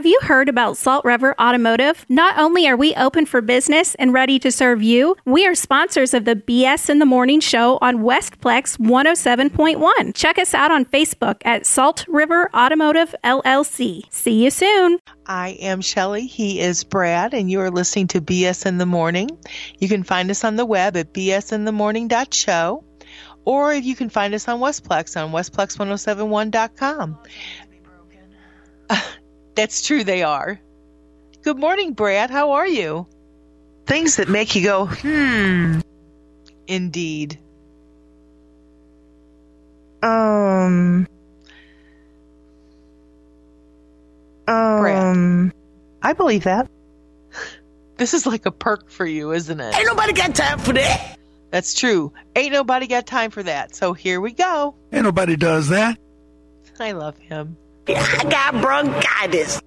Have you heard about Salt River Automotive? Not only are we open for business and ready to serve you, we are sponsors of the BS in the Morning show on Westplex 107.1. Check us out on Facebook at Salt River Automotive LLC. See you soon. I am Shelley. He is Brad, and you are listening to BS in the Morning. You can find us on the web at bsinthemorning.show, or you can find us on westplex1071.com. That's true, they are. Good morning, Brad. How are you? Things that make you go, Indeed. Brad. I believe that. This is like a perk for you, isn't it? Ain't nobody got time for that. That's true. Ain't nobody got time for that. So here we go. Ain't nobody does that. I love him. Yeah, I got bronchitis.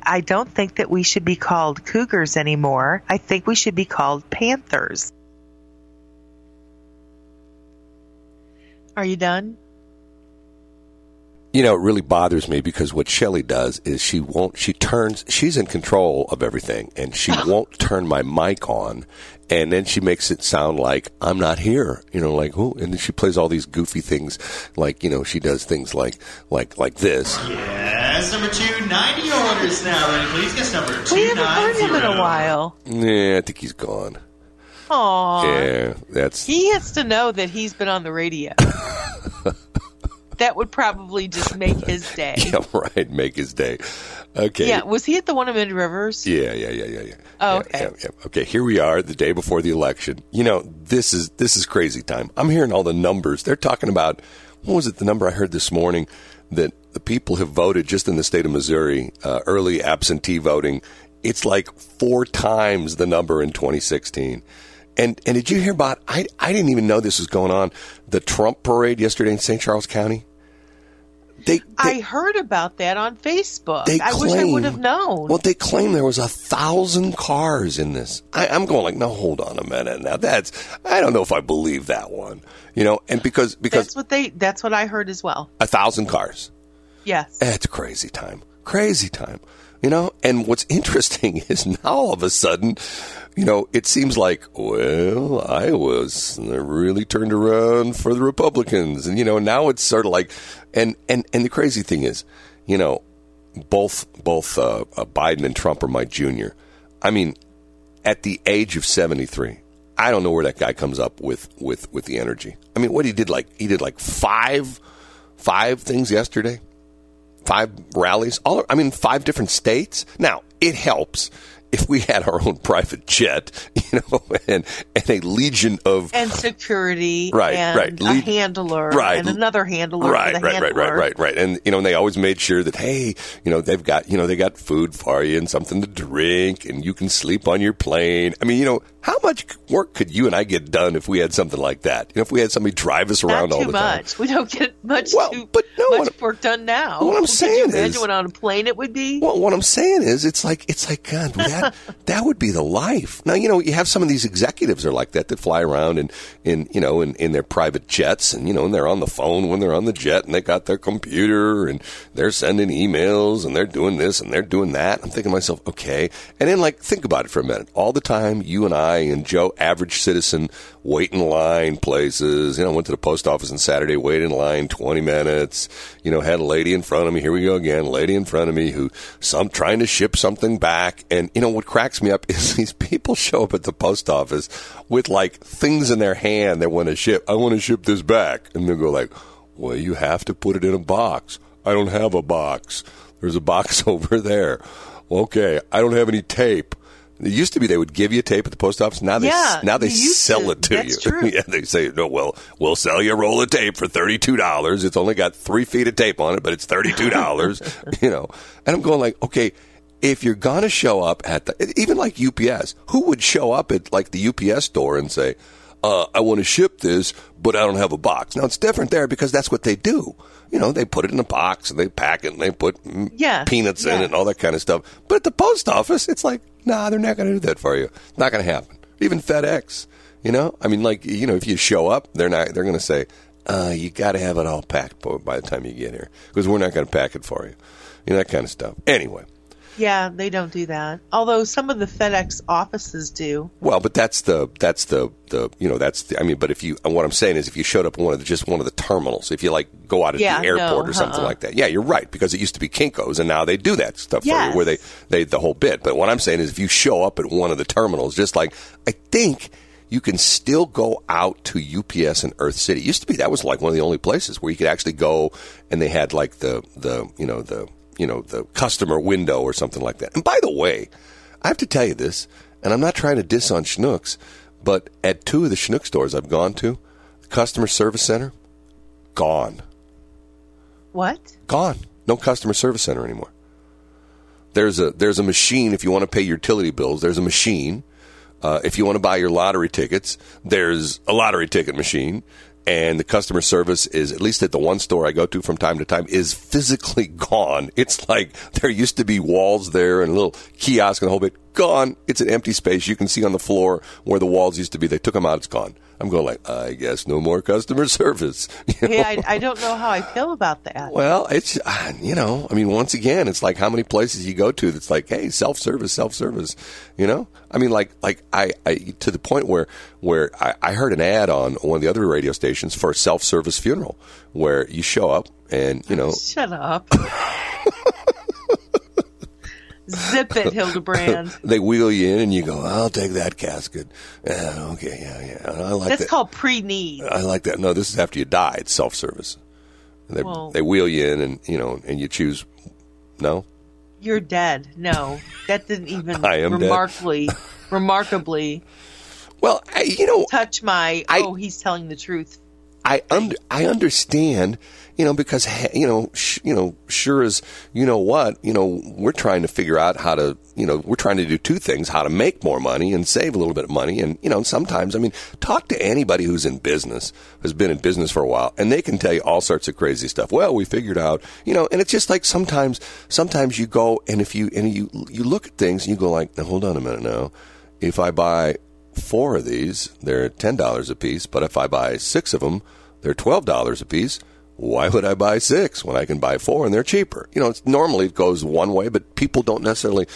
I don't think that we should be called cougars anymore. I think we should be called panthers. Are you done? You know, it really bothers me because what Shelley does is she's in control of everything, and she won't turn my mic on, and then she makes it sound like I'm not here, you know, like, oh, and then she plays all these goofy things, like, you know, she does things like this. Yes, number 290 orders now, ready, please, guess number 290. We haven't heard him in a while. Yeah, I think he's gone. Aw. Yeah, he has to know that he's been on the radio. That would probably just make his day. Yeah, right. Make his day. Okay. Yeah. Was he at the one in Mid-Rivers? Yeah. Oh, okay. Yeah. Okay. Here we are, the day before the election. You know, this is crazy time. I'm hearing all the numbers. They're talking about, what was it? The number I heard this morning that the people have voted just in the state of Missouri, early absentee voting. It's like 4 times the number in 2016. And did you hear about? I didn't even know this was going on. The Trump parade yesterday in St. Charles County. I heard about that on Facebook. I wish I would have known. Well, they claim there was 1,000 cars in this. I'm going like, no, hold on a minute. Now I don't know if I believe that one. You know, and because that's what I heard as well. 1,000 cars. Yes, it's crazy time. Crazy time. You know, and what's interesting is now all of a sudden, you know, it seems like, well, Iowa's really turned around for the Republicans. And, you know, now it's sort of like, and the crazy thing is, you know, both Biden and Trump are my junior. I mean, at the age of 73, I don't know where that guy comes up with the energy. I mean, what he did like five things yesterday. 5 rallies, 5 different states. Now, it helps if we had our own private jet, you know, and a legion of... And security. Right, and a handler. Right. And another handler. Right. And, you know, and they always made sure that, hey, you know, they got food for you and something to drink and you can sleep on your plane. I mean, you know, how much work could you and I get done if we had something like that? You know, if we had somebody drive us around all the time. Not too much. We don't get much work done now. What I'm saying is... Could you imagine what on a plane it would be? Well, what I'm saying is it's like, God, that would be the life. Now, you know, you have some of these executives are like that fly around in their private jets and, you know, and they're on the phone when they're on the jet and they got their computer and they're sending emails and they're doing this and they're doing that. I'm thinking to myself, okay. And then, like, think about it for a minute. All the time you and I and Joe, average citizen, wait in line places. You know, went to the post office on Saturday, waited in line 20 minutes. You know, had a lady in front of me. Here we go again. Lady in front of me who some trying to ship something back. And, you know, what cracks me up is these people show up at the post office with, like, things in their hand they want to ship. I want to ship this back. And they'll go like, well, you have to put it in a box. I don't have a box. There's a box over there. Okay, I don't have any tape. It used to be they would give you tape at the post office. Now they sell it to you. True. Yeah, they say, no, well, we'll sell you a roll of tape for $32. It's only got 3 feet of tape on it, but it's $32, you know. And I'm going like, okay, if you're going to show up at even like UPS, who would show up at like the UPS store and say, I want to ship this, but I don't have a box. Now, it's different there because that's what they do. You know, they put it in a box and they pack it and they put peanuts in it and all that kind of stuff. But at the post office, it's like, nah, they're not going to do that for you. Not going to happen. Even FedEx, you know? I mean, like, you know, if you show up, they're going to say, you got to have it all packed by the time you get here because we're not going to pack it for you. you know, that kind of stuff. Anyway. Yeah, they don't do that. Although some of the FedEx offices do. Well, but that's the I mean, but if you, what I'm saying is, if you showed up in one of the terminals, if you like go out at the airport or something like that, yeah, you're right, because it used to be Kinko's and now they do that stuff for you, where they the whole bit. But what I'm saying is, if you show up at one of the terminals, just like, I think you can still go out to UPS in Earth City. It used to be that was like one of the only places where you could actually go, and they had like the customer window or something like that. And by the way, I have to tell you this, and I'm not trying to diss on Schnucks, but at two of the Schnuck stores I've gone to, the customer service center, gone. What? Gone. No customer service center anymore. There's a machine if you want to pay utility bills. There's a machine. If you want to buy your lottery tickets, there's a lottery ticket machine. And the customer service is, at least at the one store I go to from time to time, is physically gone. It's like there used to be walls there and a little kiosk and the whole bit. Gone. It's an empty space. You can see on the floor where the walls used to be. They took them out. It's gone. I'm going like, I guess no more customer service. You know? Yeah, I don't know how I feel about that. Well, it's, you know, I mean, once again, it's like how many places you go to that's like, hey, self-service, you know? I mean, like I to the point where I heard an ad on one of the other radio stations for a self-service funeral where you show up and, you know. Shut up. Zip it, Hildebrand. They wheel you in and you go, I'll take that casket. Yeah, okay, yeah. I like That's called pre-need. I like that. No, this is after you die. It's self-service. They wheel you in and, you know, and you choose, no? You're dead. No. That didn't even remarkably well, you know, touch my, he's telling the truth. I understand, you know, because, sure as, you know what, you know, we're trying to figure out how to, you know, we're trying to do two things, how to make more money and save a little bit of money. And, you know, sometimes, I mean, talk to anybody who's in business, who's been in business for a while, and they can tell you all sorts of crazy stuff. Well, we figured out, you know, and it's just like sometimes you go and if you, and you look at things and you go like, now, hold on a minute now, if I buy 4 of these, they're $10 a piece, but if I buy 6 of them, they're $12 a piece. Why would I buy 6 when I can buy 4 and they're cheaper? You know, it's, normally it goes one way, but people don't necessarily,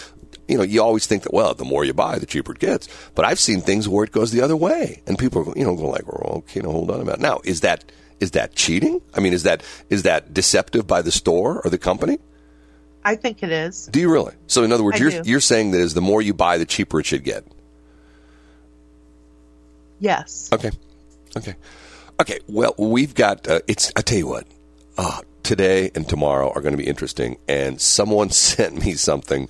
you know, you always think that, well, the more you buy, the cheaper it gets. But I've seen things where it goes the other way, and people are, you know, go like, well, okay, no, hold on a minute. Now, is that cheating? I mean, is that deceptive by the store or the company? I think it is. Do you really? So, in other words, you're saying that is the more you buy, the cheaper it should get. Yes. Okay. Well, we've got, I tell you what, today and tomorrow are going to be interesting. And someone sent me something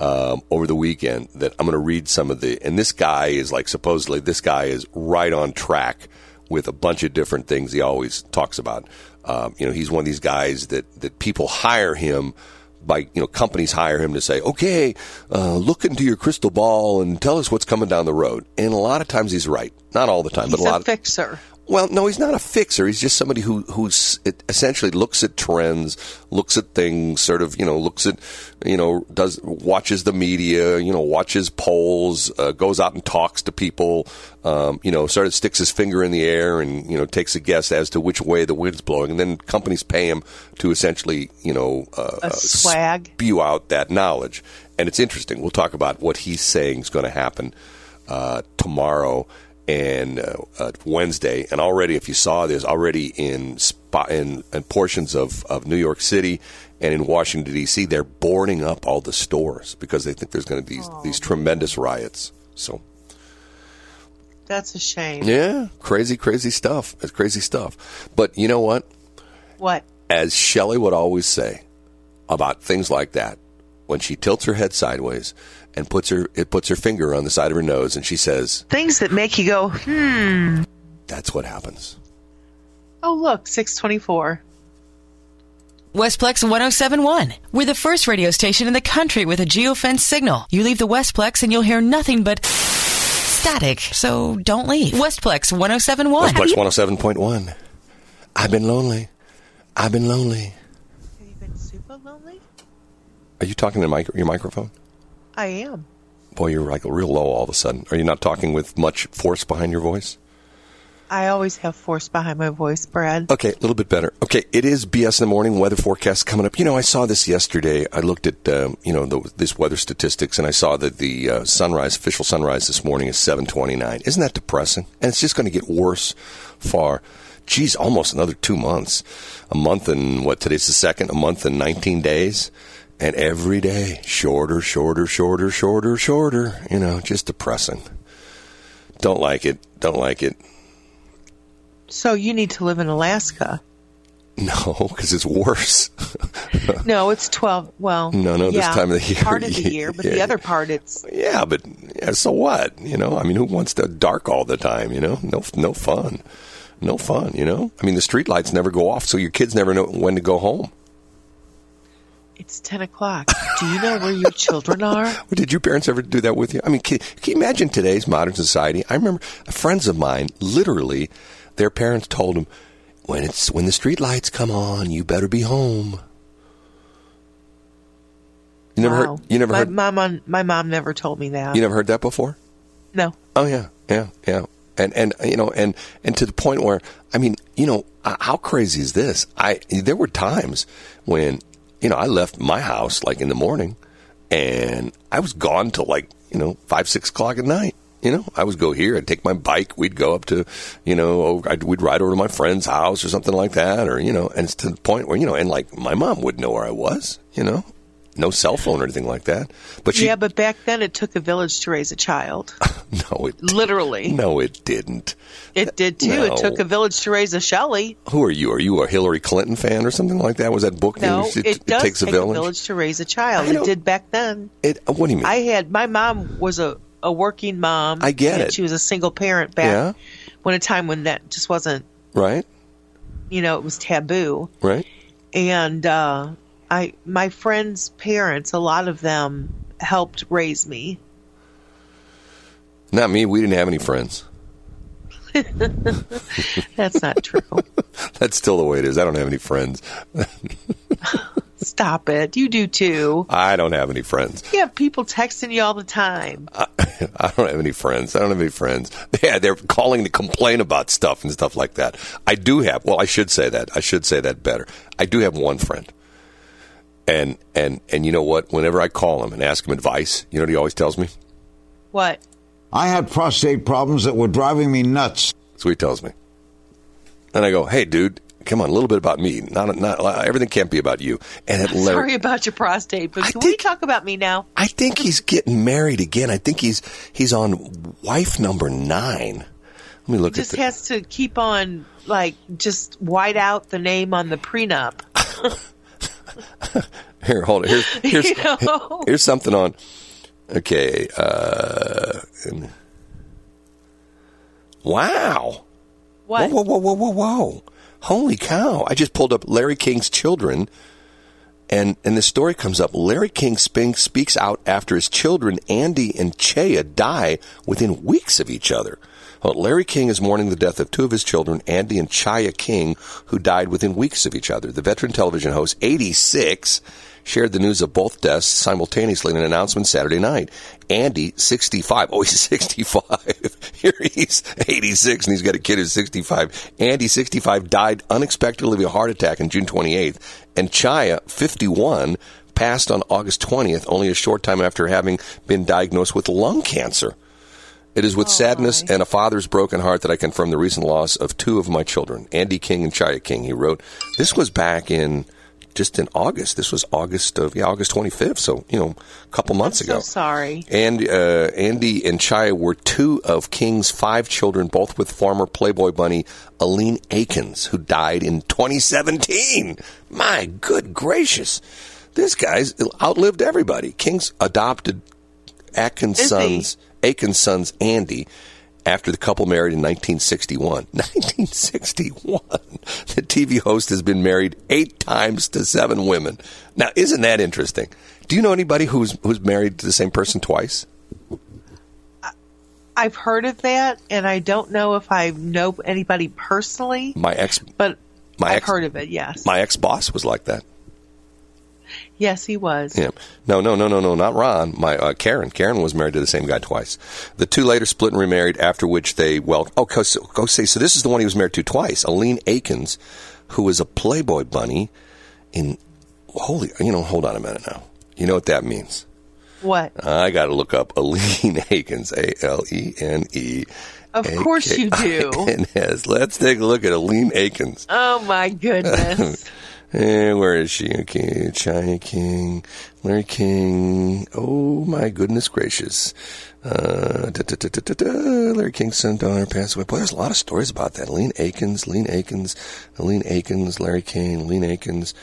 over the weekend that I'm going to read some of the, and this guy is right on track with a bunch of different things he always talks about. You know, he's one of these guys that people hire him by, you know, companies hire him to say, okay, look into your crystal ball and tell us what's coming down the road. And a lot of times he's right. Not all the time, but a lot. He's a fixer. Well, no, he's not a fixer. He's just somebody who's essentially looks at trends, looks at things, sort of, you know, looks at, you know, watches the media, you know, watches polls, goes out and talks to people, you know, sort of sticks his finger in the air and, you know, takes a guess as to which way the wind's blowing. And then companies pay him to essentially, you know, spew out that knowledge. And it's interesting. We'll talk about what he's saying is going to happen tomorrow and Wednesday, and already, if you saw this, already in portions of New York City and in Washington, D.C., they're boarding up all the stores because they think there's going to be these tremendous riots. So that's a shame. Yeah, crazy stuff. It's crazy stuff. But you know what? What? As Shelley would always say about things like that, when she tilts her head sideways and puts her finger on the side of her nose, and she says things that make you go, hmm. That's what happens. Oh, look, 624. Westplex 107.1. We're the first radio station in the country with a geofence signal. You leave the Westplex and you'll hear nothing but static, so don't leave. Westplex 107.1. Westplex 107.1. I've been lonely. Have you been super lonely? Are you talking to your microphone? I am. Boy, you're like real low all of a sudden. Are you not talking with much force behind your voice? I always have force behind my voice, Brad. Okay, a little bit better. Okay, it is BS in the Morning, weather forecast coming up. You know, I saw this yesterday. I looked at, this weather statistics, and I saw that the official sunrise this morning is 7:29. Isn't that depressing? And it's just going to get worse almost another 2 months. A month and, today's the second? A month and 19 days? And every day, shorter. You know, just depressing. Don't like it. So you need to live in Alaska. No, because it's worse. No, it's 12. Well, no, this time of the year. Part of the year, but the other part it's... Yeah, but so what? You know, I mean, who wants to dark all the time, you know? No fun. No fun, you know? I mean, the streetlights never go off, so your kids never know when to go home. It's 10 o'clock. Do you know where your children are? Did your parents ever do that with you? I mean, can you imagine today's modern society? I remember friends of mine, literally, their parents told them, when the street lights come on, you better be home. You never heard? My mom never told me that. You never heard that before? No. Oh, yeah. And to the point where, I mean, you know, how crazy is this? There were times when... You know, I left my house like in the morning, and I was gone till 5-6 o'clock at night. You know, I would go here, I'd take my bike, we'd go up to, we'd ride over to my friend's house or something like that, or and it's to the point where my mom would know where I was. You know, no cell phone or anything like that. But but back then it took a village to raise a child. No, it literally. No, it didn't. It did too. No. It took a village to raise a Shelley. Who are you? Are you a Hillary Clinton fan or something like that? Was that book? No, it takes a village to raise a child. It did back then. What do you mean? My mom was a working mom. I get it. She was a single parent back when a time when that just wasn't right. You know, it was taboo. Right. And my friends' parents, a lot of them helped raise me. Not me. We didn't have any friends. That's not true. That's still the way it is. I don't have any friends. Stop it. You do too. I don't have any friends. You have people texting you all the time. I don't have any friends. Yeah, they're calling to complain about stuff and stuff like that. I do have. Well, I should say that. I should say that better. I do have one friend. And you know what? Whenever I call him and ask him advice, you know what he always tells me? What? I had prostate problems that were driving me nuts. So he tells me. And I go, hey, dude, come on, a little bit about me. Not everything can't be about you. And sorry about your prostate, but can we talk about me now? I think he's getting married again. I think he's on wife number 9. Let me look at this. He just has to keep on, just white out the name on the prenup. Here, hold it. Here's something on. Okay. Wow. What? Whoa. Holy cow. I just pulled up Larry King's children, and this story comes up. Larry King speaks out after his children, Andy and Chaya, die within weeks of each other. Well, Larry King is mourning the death of 2 of his children, Andy and Chaya King, who died within weeks of each other. The veteran television host, 86, shared the news of both deaths simultaneously in an announcement Saturday night. Andy, 65. Oh, he's 65. Here he's 86, and he's got a kid who's 65. Andy, 65, died unexpectedly of a heart attack on June 28th. And Chaya, 51, passed on August 20th, only a short time after having been diagnosed with lung cancer. It is with sadness and a father's broken heart that I confirm the recent loss of 2 of my children, Andy King and Chaya King, he wrote. This was back in August. This was August 25th, so, a couple months ago. I'm so sorry. And Andy and Chaya were 2 of King's 5 children, both with former Playboy bunny Aline Akins, who died in 2017. My good gracious. This guy's outlived everybody. King's adopted Akins' sons, Andy, after the couple married in 1961. 1961! The TV host has been married 8 times to 7 women. Now, isn't that interesting? Do you know anybody who's married to the same person twice? I've heard of that, and I don't know if I know anybody personally. I've heard of it, yes. My ex-boss was like that. Yes, he was. Yeah. No, not Ron. My Karen. Karen was married to the same guy twice. The two later split and remarried, after which they, so this is the one he was married to twice, Aline Akins, who was a Playboy bunny in, hold on a minute now. You know what that means? What? I got to look up Aline Akins, A-L-E-N-E. Of course you do. Let's take a look at Aline Akins. Oh, my goodness. Where is she? Okay, Chaya King, Larry King. Oh, my goodness gracious. Larry King, son, daughter, passed away. Boy, there's a lot of stories about that. Aline Akins, Larry King, Aline Akins.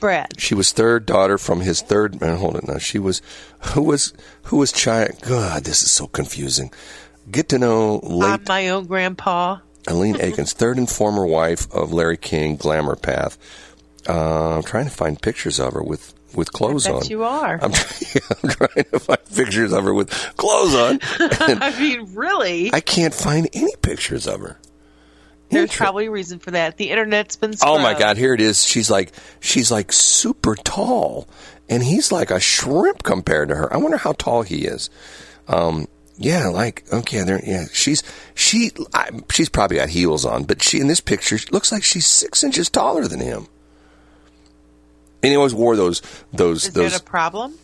Brad. She was third daughter from his third. Hold it now. She was, who was Chaya? God, this is so confusing. Get to know late. I'm my own grandpa. Aline Akins, third and former wife of Larry King, Glamour Path. I'm trying to find pictures of her with clothes on. Yes, you are. I'm trying to find pictures of her with clothes on. I mean, really? I can't find any pictures of her. There's probably a reason for that. The internet's been scrubbed. Oh, my God. Here it is. She's like super tall, and he's like a shrimp compared to her. I wonder how tall he is. Yeah, like, okay, there. Yeah, she's probably got heels on, but she in this picture looks like she's 6 inches taller than him. And he always wore those. Is that a problem?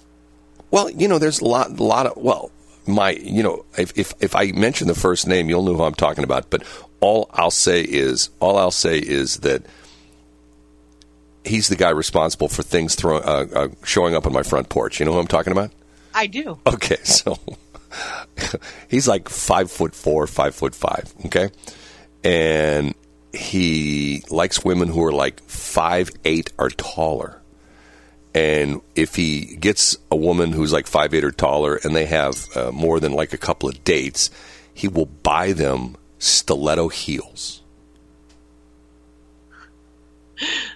Well, there's a lot of. Well, my, if I mention the first name, you'll know who I'm talking about. But all I'll say is that he's the guy responsible for things showing up on my front porch. You know who I'm talking about? I do. Okay, so. He's like 5'4", 5'5", okay? And he likes women who are like 5'8" or taller. And if he gets a woman who's like 5'8" or taller and they have more than like a couple of dates, he will buy them stiletto heels.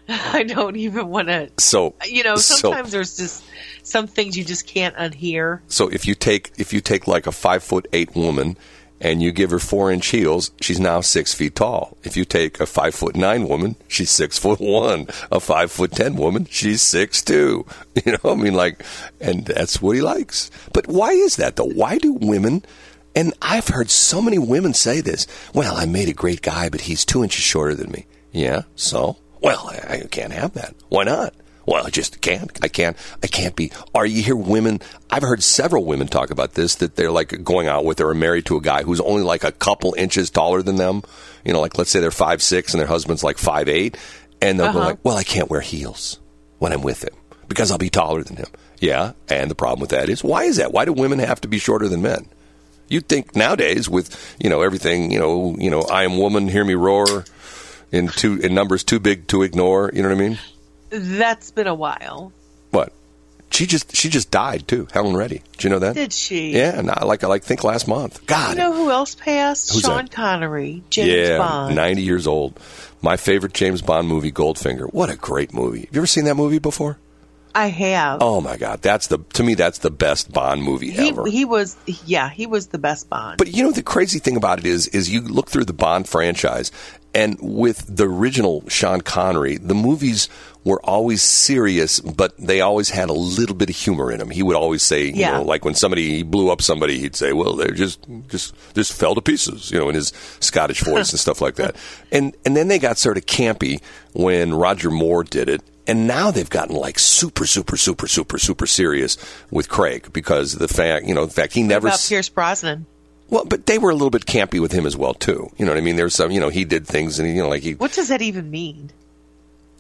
I don't even want to. So sometimes there's just some things you just can't unhear. So if you take like a 5'8" woman and you give her 4-inch heels, she's now 6 feet tall. If you take a 5'9" woman, she's 6'1". A 5'10" woman, she's 6'2". You know, I mean, like, and that's what he likes. But why is that though? Why do women? And I've heard so many women say this. Well, I made a great guy, but he's 2 inches shorter than me. Yeah, so. Well, I can't have that. Why not? Well, I just can't. I can't be. Are you hear women? I've heard several women talk about this, that they're like going out with or married to a guy who's only like a couple inches taller than them. You know, like let's say they're 5'6" and their husband's like 5'8", and they'll go like, "Well, I can't wear heels when I'm with him because I'll be taller than him." Yeah, and the problem with that is, why is that? Why do women have to be shorter than men? You'd think nowadays with everything I am woman, hear me roar. In numbers too big to ignore, you know what I mean? That's been a while. What? She just died too, Helen Reddy. Did you know that? Did she? Yeah, I think last month. God. You know who else passed? Who's Sean that? Connery, James Bond. 90 years old. My favorite James Bond movie, Goldfinger. What a great movie! Have you ever seen that movie before? I have. Oh my God, that's the best Bond movie ever. He was the best Bond. But the crazy thing about it is you look through the Bond franchise, and with the original Sean Connery, the movies were always serious, but they always had a little bit of humor in them. He would always say, like when he blew up somebody, he'd say, "Well, they just fell to pieces," in his Scottish voice and stuff like that. And then they got sort of campy when Roger Moore did it. And now they've gotten like super, super, super, super, super serious with Craig because of the fact, he never. What about Pierce Brosnan? Well, but they were a little bit campy with him as well too. You know what I mean? There's some, he did things and he. What does that even mean?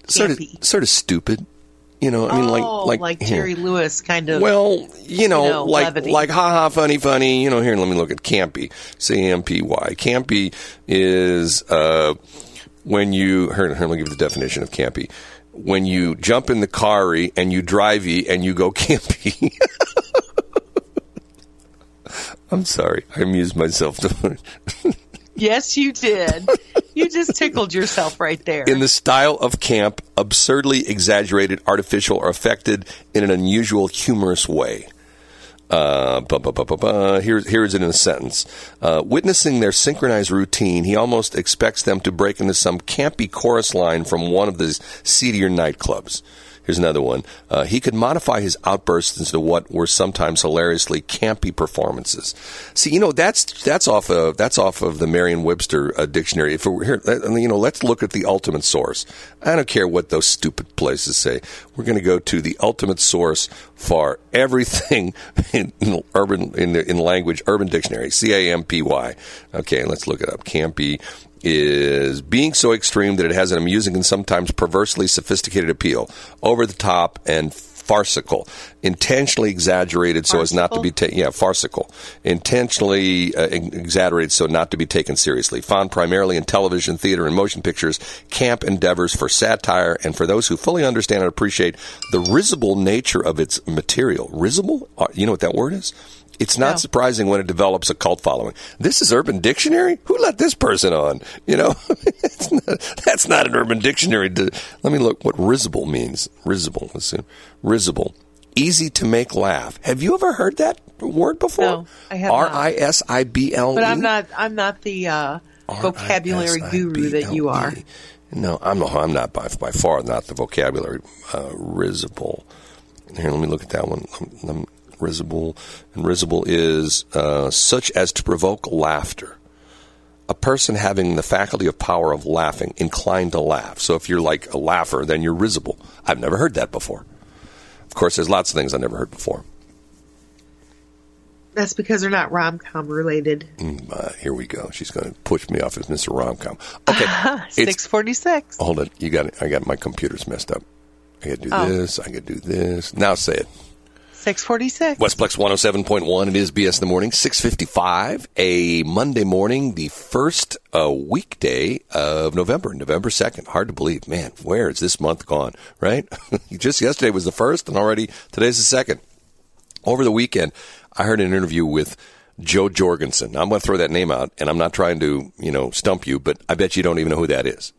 Campy. Sort of stupid. I mean, like Jerry Lewis kind of. Well, like ha, funny. Here, let me look at campy. C-A-M-P-Y. Campy is when you. Here, let me give you the definition of campy. When you jump in the car-y and you drive-y and you go campy. I'm sorry. I amused myself. Yes, you did. You just tickled yourself right there. In the style of camp, absurdly exaggerated, artificial, or affected in an unusual, humorous way. Here's it in a sentence. Witnessing their synchronized routine, he almost expects them to break into some campy chorus line from one of the seedier nightclubs. Here's another one. He could modify his outbursts into what were sometimes hilariously campy performances. See, you know, that's off of the Merriam-Webster dictionary. If we're here, let's look at the ultimate source. I don't care what those stupid places say. We're going to go to the ultimate source for everything in language, Urban Dictionary, C-A-M-P-Y. Okay, let's look it up. Campy is being so extreme that it has an amusing and sometimes perversely sophisticated appeal, over the top and farcical, intentionally exaggerated so as not to be farcical, intentionally exaggerated so not to be taken seriously. Found primarily in television, theater, and motion pictures, camp endeavors for satire and for those who fully understand and appreciate the risible nature of its material. Risible? You know what that word is? It's not surprising when it develops a cult following. This is Urban Dictionary? Who let this person on? You know, that's not an Urban Dictionary. Let me look what risible means. Risible. Let's see. Risible. Easy to make laugh. Have you ever heard that word before? No, I have not. R-I-S-I-B-L-E? But I'm not the vocabulary guru that you are. No, I'm not by far not the vocabulary risible. Here, let me look at that one. Let me risible, and risible is such as to provoke laughter. A person having the faculty of power of laughing, inclined to laugh. So if you're like a laugher, then you're risible. I've never heard that before. Of course, there's lots of things I've never heard before. That's because they're not rom-com related. Here we go. She's going to push me off as Mr. Rom-Com. Okay. 6:46. Hold it. You got it. I got my computer's messed up. I got to do this. I got to do this. Now say it. 6:46. Westplex 107.1. It is BS in the Morning. 6:55. A Monday morning, the first weekday of November. November 2nd. Hard to believe. Man, where is this month gone, right? Just yesterday was the first, and already today's the second. Over the weekend, I heard an interview with Joe Jorgensen. Now, I'm going to throw that name out, and I'm not trying to, stump you, but I bet you don't even know who that is.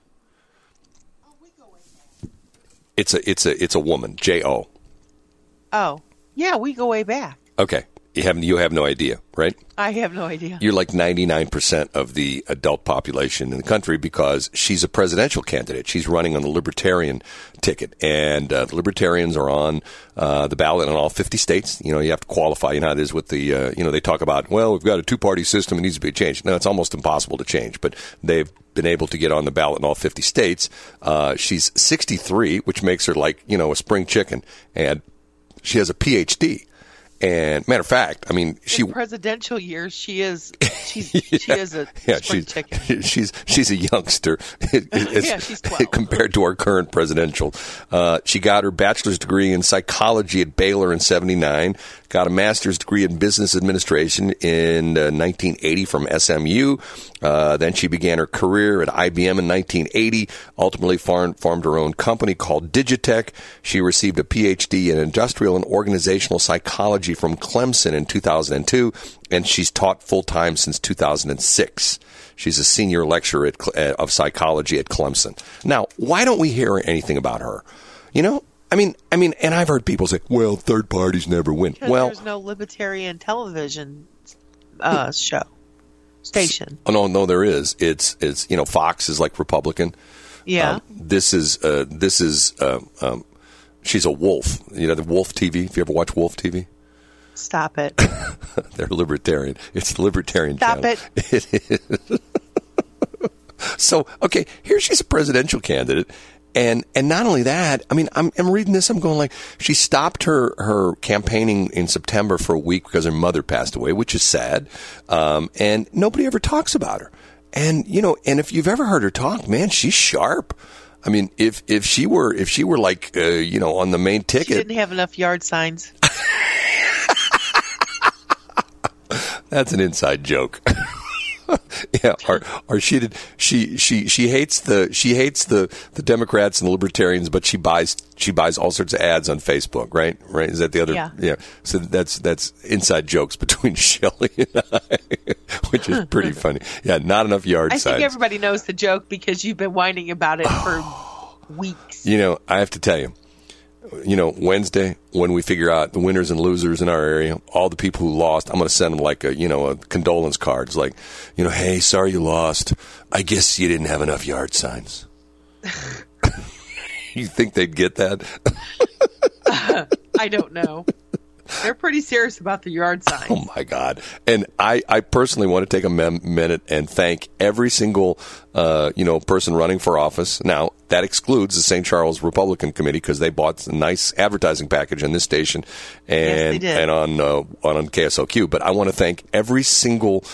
It's a woman. J-O. Oh. Yeah, we go way back. Okay. You have no idea, right? I have no idea. You're like 99% of the adult population in the country because she's a presidential candidate. She's running on the Libertarian ticket. And the Libertarians are on the ballot in all 50 states. You know, you have to qualify. You know how it is with the, they talk about, well, we've got a two-party system. It needs to be changed. No, it's almost impossible to change. But they've been able to get on the ballot in all 50 states. She's 63, which makes her like, a spring chicken. And she has a PhD. And matter of fact, I mean, she in presidential years. She is a spring chicken. She's a youngster. She's 12 compared to our current presidential. She got her bachelor's degree in psychology at Baylor in 1979. Got a master's degree in business administration in 1980 from SMU. Then she began her career at IBM in 1980. Ultimately, formed her own company called Digitech. She received a PhD in industrial and organizational psychology from Clemson in 2002, and she's taught full-time since 2006. She's a senior lecturer of psychology at Clemson. Now, why don't we hear anything about her? I mean, and I've heard people say, well, third parties never win. Because there's no libertarian television station. Oh, no, there is. It's Fox is like Republican. Yeah. This is she's a wolf. You know, the Wolf TV. If you ever watch Wolf TV. Stop it. They're libertarian. It's the Libertarian channel. Stop it. It is. So, okay, here she's a presidential candidate. And not only that, I mean, I'm reading this, I'm going like, she stopped her campaigning in September for a week because her mother passed away, which is sad. And nobody ever talks about her. And, and if you've ever heard her talk, man, she's sharp. I mean, if she were like, on the main ticket. She didn't have enough yard signs. That's an inside joke. Yeah, or she hates the Democrats and the Libertarians, but she buys all sorts of ads on Facebook, right? Right? Is that the other? Yeah. So that's inside jokes between Shelley and I, which is pretty funny. Yeah, not enough yard signs. I think everybody knows the joke because you've been whining about it for weeks. I have to tell you, you know, Wednesday, when we figure out the winners and losers in our area, all the people who lost, I'm going to send them like a, you know, a condolence card. It's like, you know, hey, sorry you lost. I guess you didn't have enough yard signs. You think they'd get that? I don't know. They're pretty serious about the yard signs. Oh, my God. And I personally want to take a minute and thank every single, person running for office. Now, that excludes the St. Charles Republican Committee because they bought a nice advertising package on this station and on KSOQ. But I want to thank every single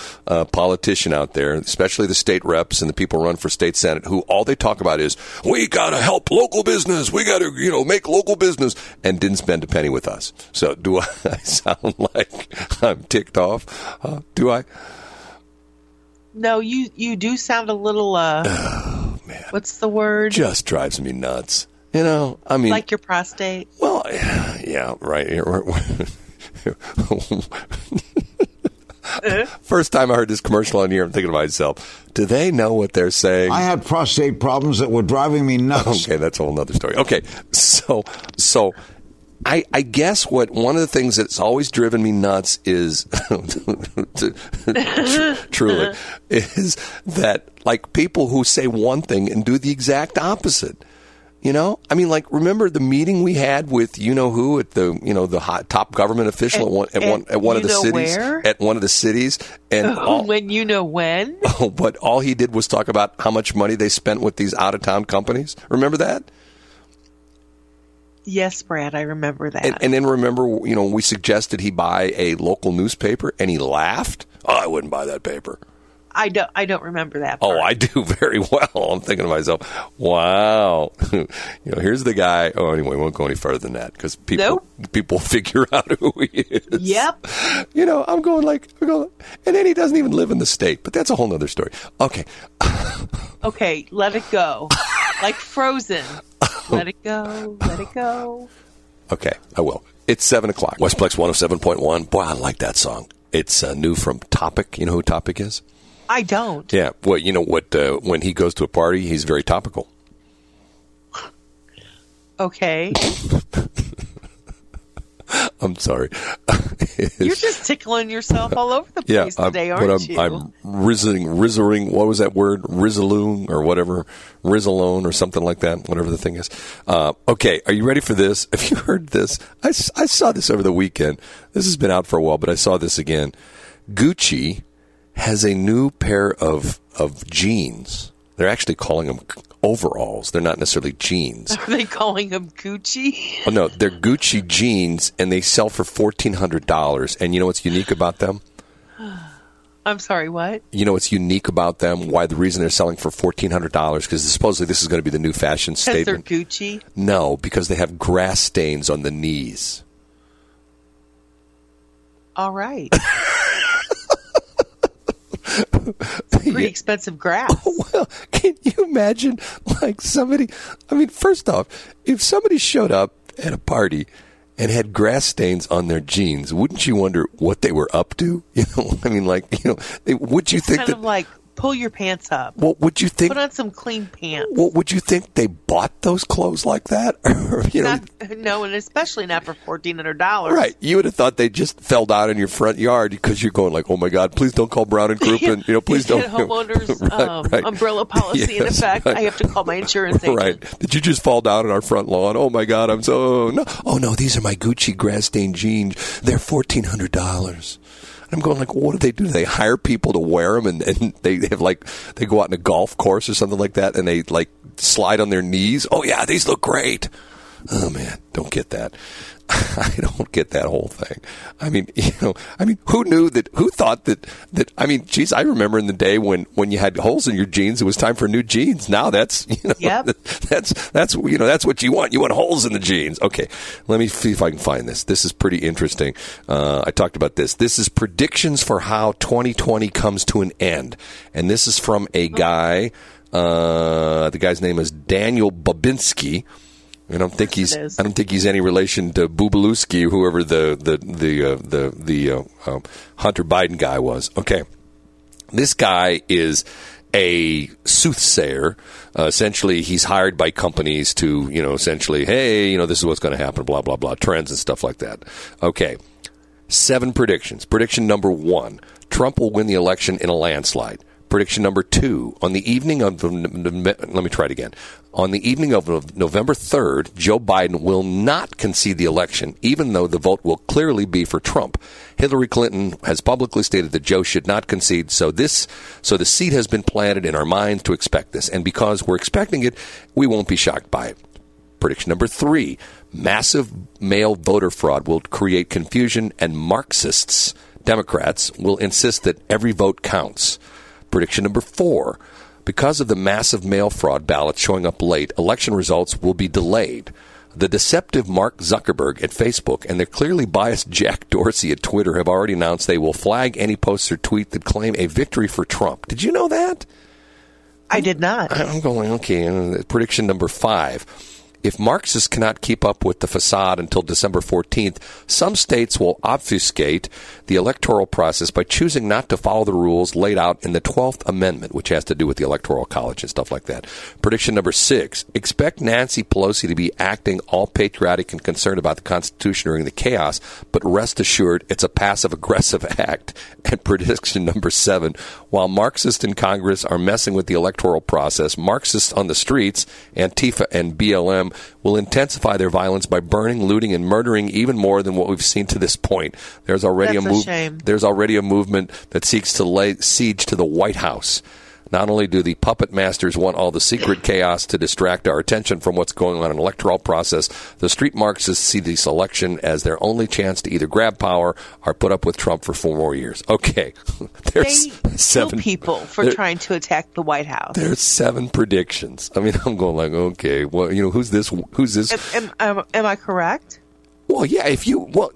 politician out there, especially the state reps and the people who run for state senate, who all they talk about is, we got to help local business. We got to, make local business, and didn't spend a penny with us. So do I sound like I'm ticked off? Do I? No, you do sound a little... Oh, man. What's the word? Just drives me nuts. Like your prostate? Well, yeah, right. First time I heard this commercial on here, I'm thinking to myself, do they know what they're saying? I had prostate problems that were driving me nuts. Okay, that's a whole other story. Okay, so... I guess what one of the things that's always driven me nuts is, truly, is that like people who say one thing and do the exact opposite. Remember the meeting we had with who at the the hot top government official at one of the cities, and when. Oh, but all he did was talk about how much money they spent with these out of town companies. Remember that? Yes, Brad, I remember that. And then remember, we suggested he buy a local newspaper, and he laughed. Oh, I wouldn't buy that paper. I don't remember that part. Oh, I do very well. I'm thinking to myself, wow. Here's the guy. Oh, anyway, we won't go any further than that because people figure out who he is. Yep. I'm going, and then he doesn't even live in the state, but that's a whole other story. Okay. Okay, let it go. Like Frozen. Let it go. Let it go. Okay, I will. It's 7 o'clock. Westplex 107.1. Boy, I like that song. It's new from Topic. You know who Topic is? I don't. Yeah. Well, you know what? When he goes to a party, he's very topical. Okay. I'm sorry. You're just tickling yourself all over the place today, aren't you? I'm rizzling. What was that word? Rizzaloon or whatever. Rizzalone or something like that, whatever the thing is. Okay, are you ready for this? Have you heard this? I saw this over the weekend. This has been out for a while, but I saw this again. Gucci has a new pair of jeans. They're actually calling them overalls. They're not necessarily jeans. Are they calling them Gucci? Oh, no, they're Gucci jeans, and they sell for $1,400. And you know what's unique about them? I'm sorry, what? You know what's unique about them? Why the reason they're selling for $1,400? Because supposedly this is going to be the new fashion statement. Because they're Gucci? No, because they have grass stains on the knees. All right. It's pretty expensive grass. Well, can you imagine, like, somebody... I mean, first off, if somebody showed up at a party and had grass stains on their jeans, wouldn't you wonder what they were up to? Would you think that... Kind of like, pull your pants up. What would you think? Put on some clean pants. What would you think? They bought those clothes like that? No, and especially not for $1,400. Right. You would have thought they just fell down in your front yard because you're going like, oh my God, please don't call Brown and Crouppen. And please don't. Homeowners right. Umbrella policy in effect. Right. I have to call my insurance agent. Right. Did you just fall down on our front lawn? Oh my God, I'm so no. Oh no, these are my Gucci grass stained jeans. They're $1,400. I'm going like, what do they do? Do they hire people to wear them and they have like, they go out in a golf course or something like that and they like slide on their knees? Oh yeah, these look great. Oh man, don't get that. I don't get that whole thing. I mean, who thought that, geez, I remember in the day when you had holes in your jeans, it was time for new jeans. Now that's, that's what you want. You want holes in the jeans. Okay. Let me see if I can find this. This is pretty interesting. I talked about this. This is predictions for how 2020 comes to an end. And this is from a guy, the guy's name is Daniel Babinski. I don't think he's any relation to Bubalewski, whoever the Hunter Biden guy was. Okay, this guy is a soothsayer. Essentially, he's hired by companies to, essentially, hey, this is what's going to happen, blah, blah, blah, trends and stuff like that. Okay. 7 predictions. Prediction number 1, Trump will win the election in a landslide. Prediction number 2, on the evening of, let me try it again. On the evening of November 3rd, Joe Biden will not concede the election, even though the vote will clearly be for Trump. Hillary Clinton has publicly stated that Joe should not concede, so the seed has been planted in our minds to expect this. And because we're expecting it, we won't be shocked by it. Prediction number 3, massive mail voter fraud will create confusion, and Marxists, Democrats, will insist that every vote counts. Prediction number 4, because of the massive mail fraud ballots showing up late, election results will be delayed. The deceptive Mark Zuckerberg at Facebook and the clearly biased Jack Dorsey at Twitter have already announced they will flag any post or tweet that claim a victory for Trump. Did you know that? I did not. I'm going, okay. Prediction number 5. If Marxists cannot keep up with the facade until December 14th, some states will obfuscate the electoral process by choosing not to follow the rules laid out in the 12th Amendment, which has to do with the Electoral College and stuff like that. Prediction number 6, expect Nancy Pelosi to be acting all patriotic and concerned about the Constitution during the chaos, but rest assured it's a passive-aggressive act. And prediction number 7, while Marxists in Congress are messing with the electoral process, Marxists on the streets, Antifa and BLM, will intensify their violence by burning, looting, and murdering even more than what we've seen to this point. There's already a movement that seeks to lay siege to the White House. Not only do the puppet masters want all the secret chaos to distract our attention from what's going on in the electoral process, the street Marxists see this election as their only chance to either grab power or put up with Trump for 4 more years. Okay. There's 7 people trying to attack the White House. There's 7 predictions. I mean, I'm going like, okay, well, who's this? Am I correct? Well, yeah,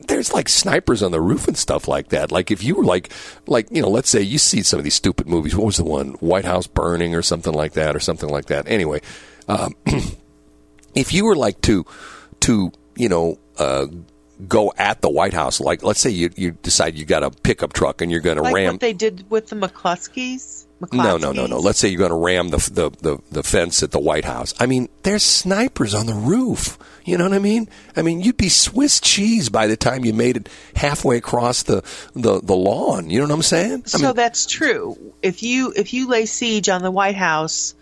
there's like snipers on the roof and stuff like that. Like if you were like, let's say you see some of these stupid movies. What was the one? White House Burning or something like that Anyway, if you were like to go at the White House, like let's say you decide you got a pickup truck and you're going to ram. What they did with the McCluskeys? No. Let's say you're going to ram the fence at the White House. I mean, there's snipers on the roof. You know what I mean? I mean, you'd be Swiss cheese by the time you made it halfway across the lawn. You know what I'm saying? So that's true. If you lay siege on the White House,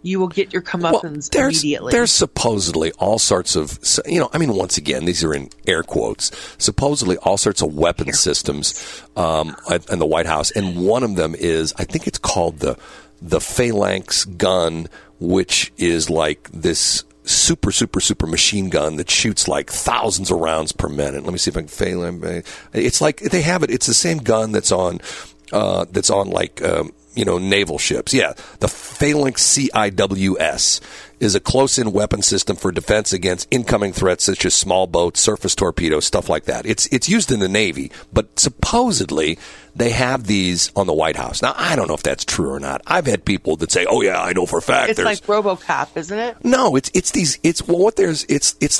you will get your comeuppance immediately. There's supposedly all sorts of, once again, these are in air quotes, supposedly all sorts of weapon systems in the White House. And one of them is, I think it's called the Phalanx gun, which is like this super, super, super machine gun that shoots like thousands of rounds per minute. Let me see if I can Phalanx. It's like they have it. It's the same gun that's on naval ships. Yeah, the Phalanx CIWS is a close-in weapon system for defense against incoming threats such as small boats, surface torpedoes, stuff like that. It's used in the Navy, but supposedly they have these on the White House. Now, I don't know if that's true or not. I've had people that say, "Oh yeah, I know for a fact." It's like RoboCop, isn't it? No, it's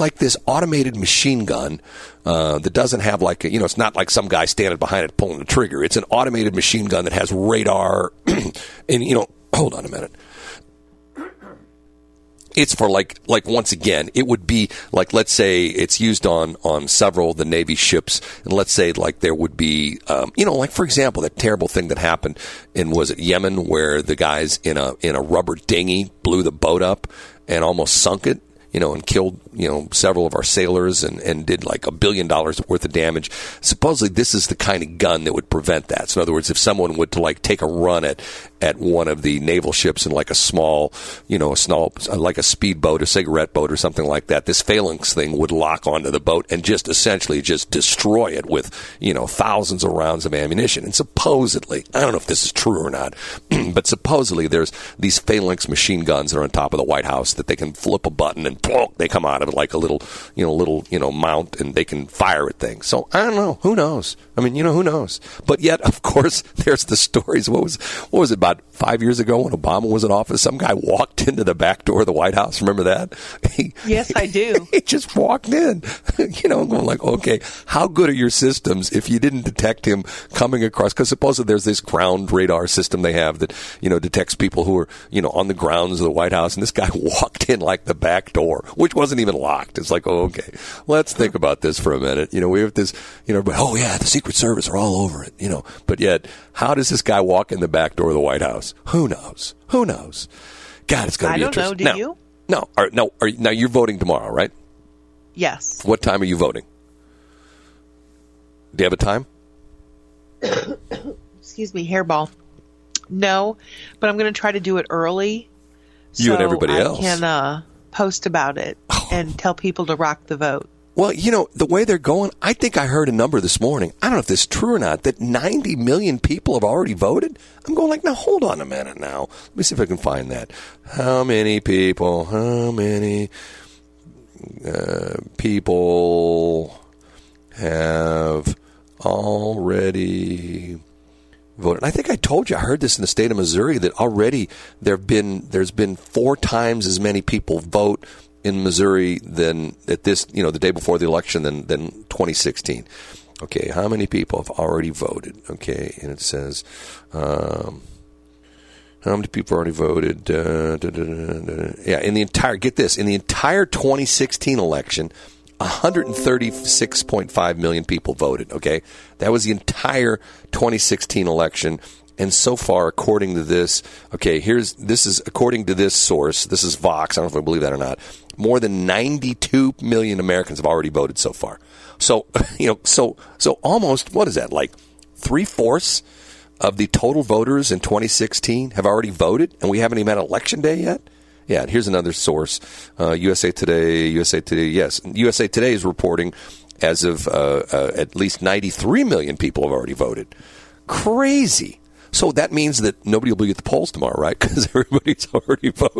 like this automated machine gun that doesn't have like it's not like some guy standing behind it pulling the trigger. It's an automated machine gun that has radar and hold on a minute. It's for like once again, it would be like, let's say it's used on several of the Navy ships. And let's say like there would be, like for example, that terrible thing that happened was it Yemen where the guys in a rubber dinghy blew the boat up and almost sunk it, and killed, several of our sailors and did like $1 billion worth of damage. Supposedly this is the kind of gun that would prevent that. So in other words, if someone would to like take a run at one of the naval ships in like a small, like a speedboat, a cigarette boat or something like that, this Phalanx thing would lock onto the boat and just essentially just destroy it with, thousands of rounds of ammunition. And supposedly, I don't know if this is true or not, but supposedly there's these Phalanx machine guns that are on top of the White House that they can flip a button and they come out. out of it, like a little mount, and they can fire at things. So I don't know. Who knows? I mean, who knows? But yet, of course, there's the stories. What was it about 5 years ago when Obama was in office? Some guy walked into the back door of the White House. Remember that? Yes, I do. He just walked in, going like, okay, how good are your systems if you didn't detect him coming across? Because supposedly there's this ground radar system they have that, detects people who are, on the grounds of the White House. And this guy walked in like the back door, which wasn't even locked. It's like, oh, okay, let's think about this for a minute. We have this, but, oh, yeah, the Secret Service are all over it, But yet, how does this guy walk in the back door of the White House? Who knows? God, it's going to be interesting. I don't know. Do you? No. Now, you're voting tomorrow, right? Yes. What time are you voting? Do you have a time? Excuse me, hairball. No, but I'm going to try to do it early. You so and everybody else. I can post about it and tell people to rock the vote. Well, the way they're going, I think I heard a number this morning. I don't know if this is true or not, that 90 million people have already voted. I'm going like, now, hold on a minute now. Let me see if I can find that. How many people have already voted? I think I told you, I heard this in the state of Missouri, that already there's been four times as many people vote in Missouri than at this, the day before the election than 2016. Okay, how many people have already voted? Okay, and it says, how many people already voted? Yeah, in the entire 2016 election, 136.5 million people voted. Okay, that was the entire 2016 election. And so far, according to this, okay, according to this source, this is Vox, I don't know if I believe that or not, more than 92 million Americans have already voted so far. So, so almost, what is that, like 3/4 of the total voters in 2016 have already voted, and we haven't even had election day yet? Yeah, here's another source, USA Today, yes. USA Today is reporting as of at least 93 million people have already voted. Crazy. So that means that nobody will be at the polls tomorrow, right? Because everybody's already voted.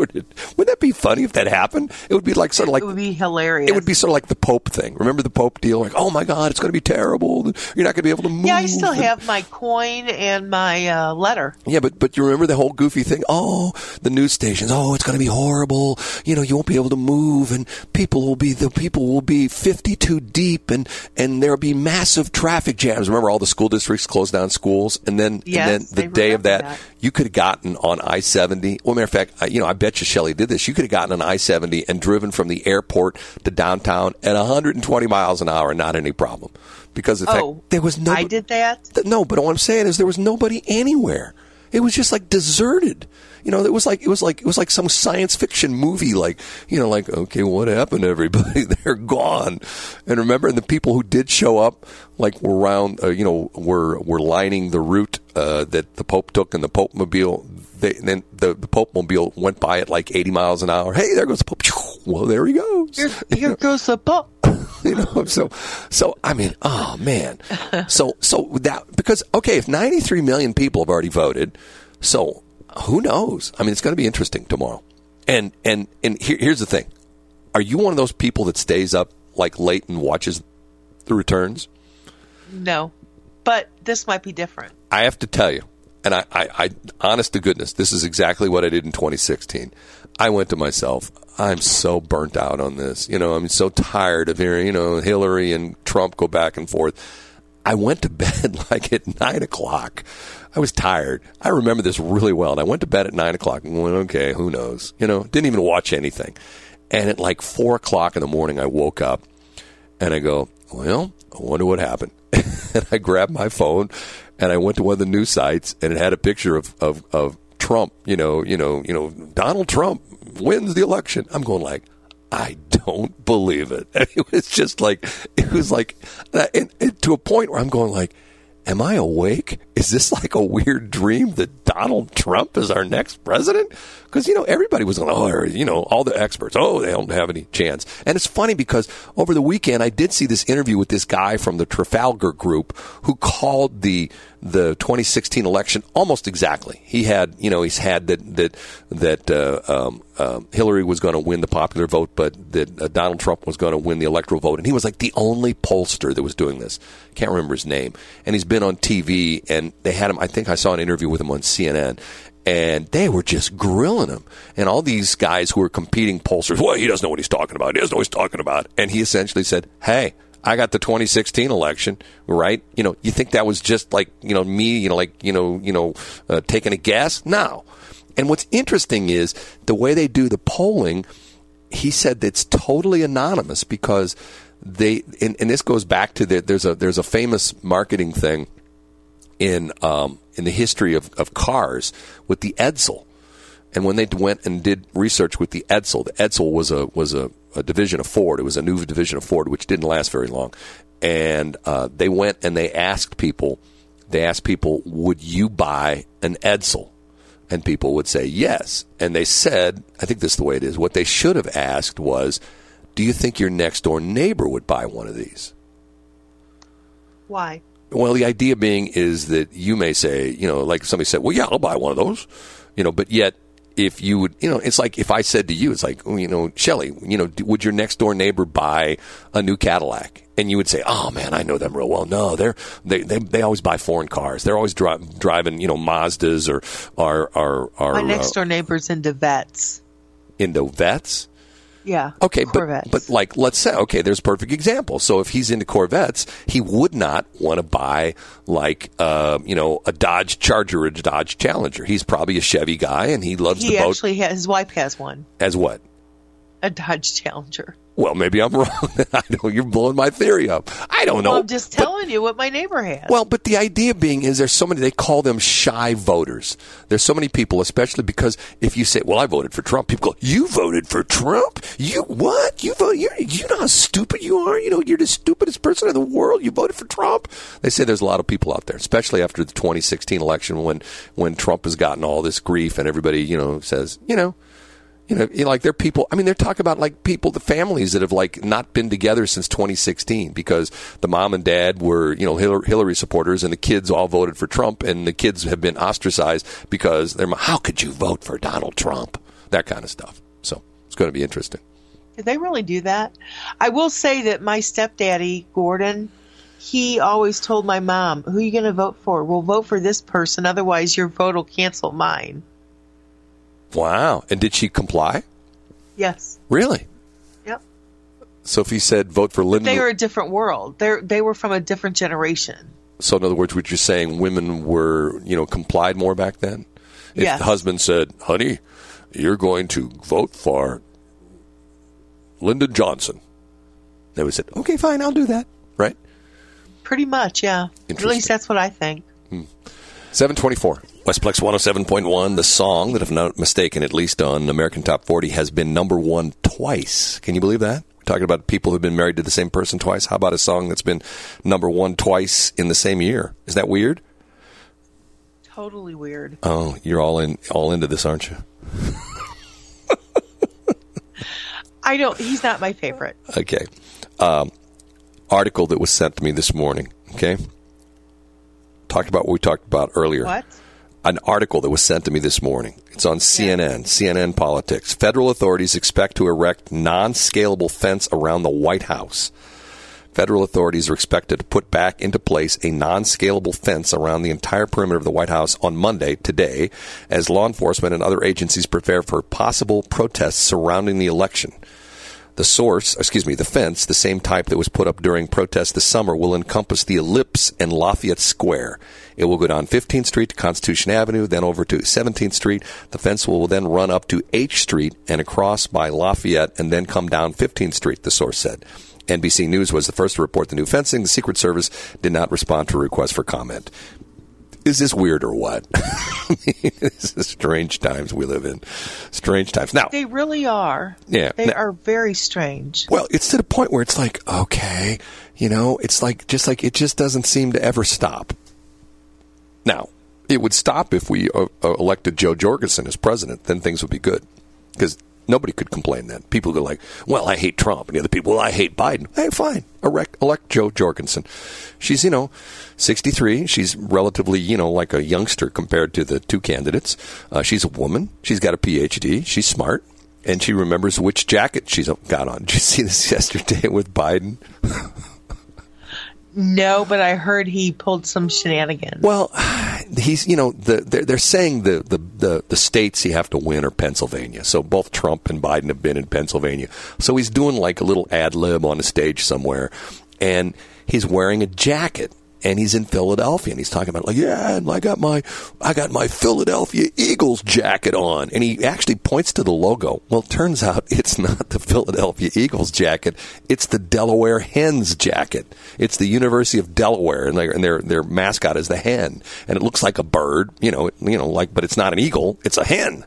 Wouldn't that be funny if that happened? It would be like sort of like... It would be hilarious. It would be sort of like the Pope thing. Remember the Pope deal? Like, oh my God, it's going to be terrible. You're not going to be able to move. Yeah, I still have my coin and my letter. Yeah, but you remember the whole goofy thing? Oh, the news stations. Oh, it's going to be horrible. You won't be able to move, and people will be 52 deep, and there'll be massive traffic jams. Remember all the school districts closed down schools, and then the day of that, you could have gotten on I-70. Well, matter of fact, I bet you Shelley did this. You could have gotten on I-70 and driven from the airport to downtown at 120 miles an hour, not any problem. Because the fact there was no. I did that. No, but what I'm saying is there was nobody anywhere. It was just like deserted. It was like some science fiction movie. Like, like, okay, what happened to everybody? They're gone. And remember, the people who did show up, like, were around, were lining the route that the Pope took in the Pope mobile. Then the Pope mobile went by at like 80 miles an hour. Hey, there goes the Pope. Well, there he goes. Here goes the Pope. So I mean, oh man. So that, because okay, if 93 million people have already voted, so who knows? I mean, it's going to be interesting tomorrow. And here's the thing: are you one of those people that stays up like late and watches the returns? No, but this might be different. I have to tell you, and I honest to goodness, this is exactly what I did in 2016. I went to myself, I'm so burnt out on this. I'm so tired of hearing, Hillary and Trump go back and forth. I went to bed like at 9 o'clock. I was tired. I remember this really well. And I went to bed at 9 o'clock and went, okay, who knows? Didn't even watch anything. And at like 4 o'clock in the morning, I woke up and I go, well, I wonder what happened. And I grabbed my phone and I went to one of the news sites, and it had a picture of Trump, Donald Trump wins the election. I'm going like, I don't believe it. And it was like, and to a point where I'm going like, am I awake? Is this like a weird dream that Donald Trump is our next president? Because, everybody was going, all the experts, they don't have any chance. And it's funny because over the weekend, I did see this interview with this guy from the Trafalgar Group who called the 2016 election almost exactly. He had, he's had that Hillary was going to win the popular vote, but that Donald Trump was going to win the electoral vote. And he was like the only pollster that was doing this. Can't remember his name. And he's been on TV, and they had him. I think I saw an interview with him on CNN. And they were just grilling him. And all these guys who were competing pollsters, well, he doesn't know what he's talking about. He doesn't know what he's talking about. And he essentially said, hey, I got the 2016 election, right? You know, you think that was just like, you know, me, you know, like, taking a guess? No. And what's interesting is the way they do the polling, he said that's totally anonymous because they, and this goes back to there's a famous marketing thing in the history of cars with the Edsel. And when they went and did research with the Edsel was a division of Ford. It was a new division of Ford, which didn't last very long. And they went and they asked people, would you buy an Edsel? And people would say yes. And they said, I think this is the way it is. What they should have asked was, do you think your next door neighbor would buy one of these? Why? Well, the idea being is that you may say, you know, like somebody said, well, yeah, I'll buy one of those, you know, but yet if you would, you know, it's like if I said to you, it's like, you know, Shelley, you know, would your next door neighbor buy a new Cadillac? And you would say, oh, man, I know them real well. No, they always buy foreign cars. They're always driving, you know, Mazdas or my next door neighbor's into vets. Into vets? Yeah. Okay, but like let's say okay, there's a perfect example. So if he's into Corvettes, he would not want to buy like a Dodge Charger or a Dodge Challenger. He's probably a Chevy guy and he loves the boat. He actually his wife has one. As what? A Dodge Challenger. Well, maybe I'm wrong. I know you're blowing my theory up. I don't know. Well, I'm just telling you what my neighbor has. Well, but the idea being is there's so many, they call them shy voters. There's so many people, especially because if you say, well, I voted for Trump, people go, you voted for Trump? You what? You voted? You know how stupid you are? You know, you're the stupidest person in the world. You voted for Trump? They say there's a lot of people out there, especially after the 2016 election when Trump has gotten all this grief and everybody, you know, says, you know, like they're people. I mean, they're talking about like people, the families that have like not been together since 2016 because the mom and dad were, you know, Hillary supporters and the kids all voted for Trump and the kids have been ostracized because they're, how could you vote for Donald Trump? That kind of stuff. So it's going to be interesting. Did they really do that? I will say that my stepdaddy, Gordon, he always told my mom, who are you going to vote for? We'll vote for this person. Otherwise, your vote will cancel mine. Wow. And did she comply? Yes. Really? Yep. So if he said vote for Linda... They were a different world. They were from a different generation. So in other words, what you're saying, women were, you know, complied more back then? If yes. The husband said, honey, you're going to vote for Lyndon Johnson. They would say, okay, fine, I'll do that. Right? Pretty much, yeah. At least that's what I think. 724. Westplex 107.1, the song that, if not mistaken, at least on American Top 40, has been number one twice. Can you believe that? We're talking about people who've been married to the same person twice. How about a song that's been number one twice in the same year? Is that weird? Totally weird. Oh, you're all into this, aren't you? He's not my favorite. Okay. Article that was sent to me this morning, okay? Talked about what we talked about earlier. What? An article that was sent to me this morning. It's on CNN, CNN Politics. Federal authorities expect to erect non-scalable fence around the White House. Federal authorities are expected to put back into place a non-scalable fence around the entire perimeter of the White House on Monday, today, as law enforcement and other agencies prepare for possible protests surrounding the election. The fence, the same type that was put up during protests this summer, will encompass the Ellipse and Lafayette Square. It will go down 15th Street to Constitution Avenue, then over to 17th Street. The fence will then run up to H Street and across by Lafayette and then come down 15th Street, the source said. NBC News was the first to report the new fencing. The Secret Service did not respond to a request for comment. Is this weird or what? I mean, this is strange times we live in. Strange times. Now they really are. Yeah, they are very strange. Well, it's to the point where it's like, okay, you know, it's like it just doesn't seem to ever stop. Now, it would stop if we elected Joe Jorgensen as president. Then things would be good because nobody could complain then. People go like, well, I hate Trump, and the other people, well, I hate Biden. Hey, fine, elect Joe Jorgensen. She's, you know, 63. She's relatively, you know, like a youngster compared to the two candidates. She's a woman. She's got a PhD. She's smart. and she remembers which jacket she's got on. Did you see this yesterday with Biden? No, but I heard he pulled some shenanigans. Well, he's, you know, they're saying the states you have to win are Pennsylvania. So both Trump and Biden have been in Pennsylvania. So he's doing like a little ad lib on a stage somewhere, and he's wearing a jacket, and he's in Philadelphia, and he's talking about like, yeah, and I got my Philadelphia Eagles jacket on, and he actually points to the logo. Well, it turns out it's not the Philadelphia Eagles jacket; it's the Delaware Hens jacket. It's the University of Delaware, and their mascot is the hen, and it looks like a bird, like, but it's not an eagle; it's a hen.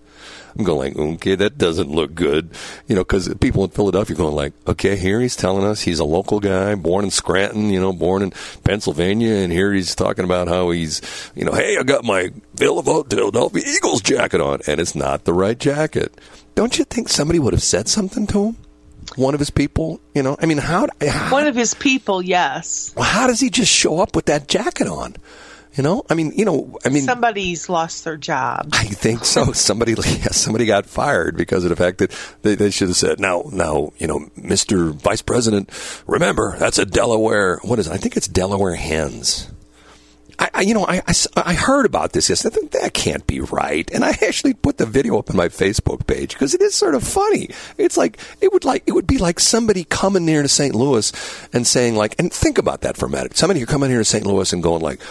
I'm going, okay, that doesn't look good, because people in Philadelphia are going like, okay, here he's telling us he's a local guy, born in Scranton, born in Pennsylvania, and here he's talking about how he's, hey, I got my Philadelphia Eagles jacket on, and it's not the right jacket. Don't you think somebody would have said something to him? One of his people, I mean, how? One of his people, yes. Well, how does he just show up with that jacket on? Somebody's lost their job. I think so. Somebody got fired because of the fact that they should have said, now, Mr. Vice President, remember, that's a Delaware, what is it? I think it's Delaware Hens. I heard about this yesterday. I think that can't be right. And I actually put the video up on my Facebook page because it is sort of funny. It's like, it would be like somebody coming here to St. Louis and saying like, and think about that for a minute. Somebody who coming here to St. Louis and going like,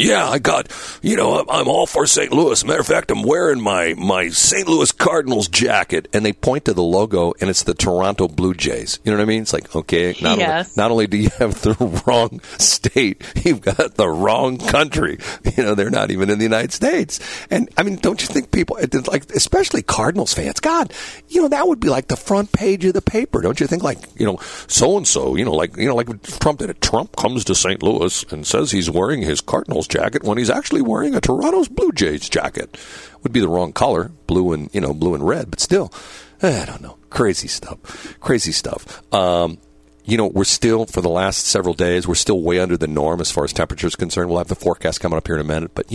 yeah, I got, I'm all for St. Louis. Matter of fact, I'm wearing my St. Louis Cardinals jacket. And they point to the logo, and it's the Toronto Blue Jays. You know what I mean? It's like, okay, not only do you have the wrong state, you've got the wrong country. They're not even in the United States. And, I mean, don't you think people, like, especially Cardinals fans, God, that would be like the front page of the paper. Don't you think, like, so-and-so, like Trump did it. Trump comes to St. Louis and says he's wearing his Cardinals jacket when he's actually wearing a Toronto's Blue Jays jacket. Would be the wrong color, blue and red, but still, I don't know. Crazy stuff. We're still, for the last several days, we're still way under the norm as far as temperature is concerned. We'll have the forecast coming up here in a minute, but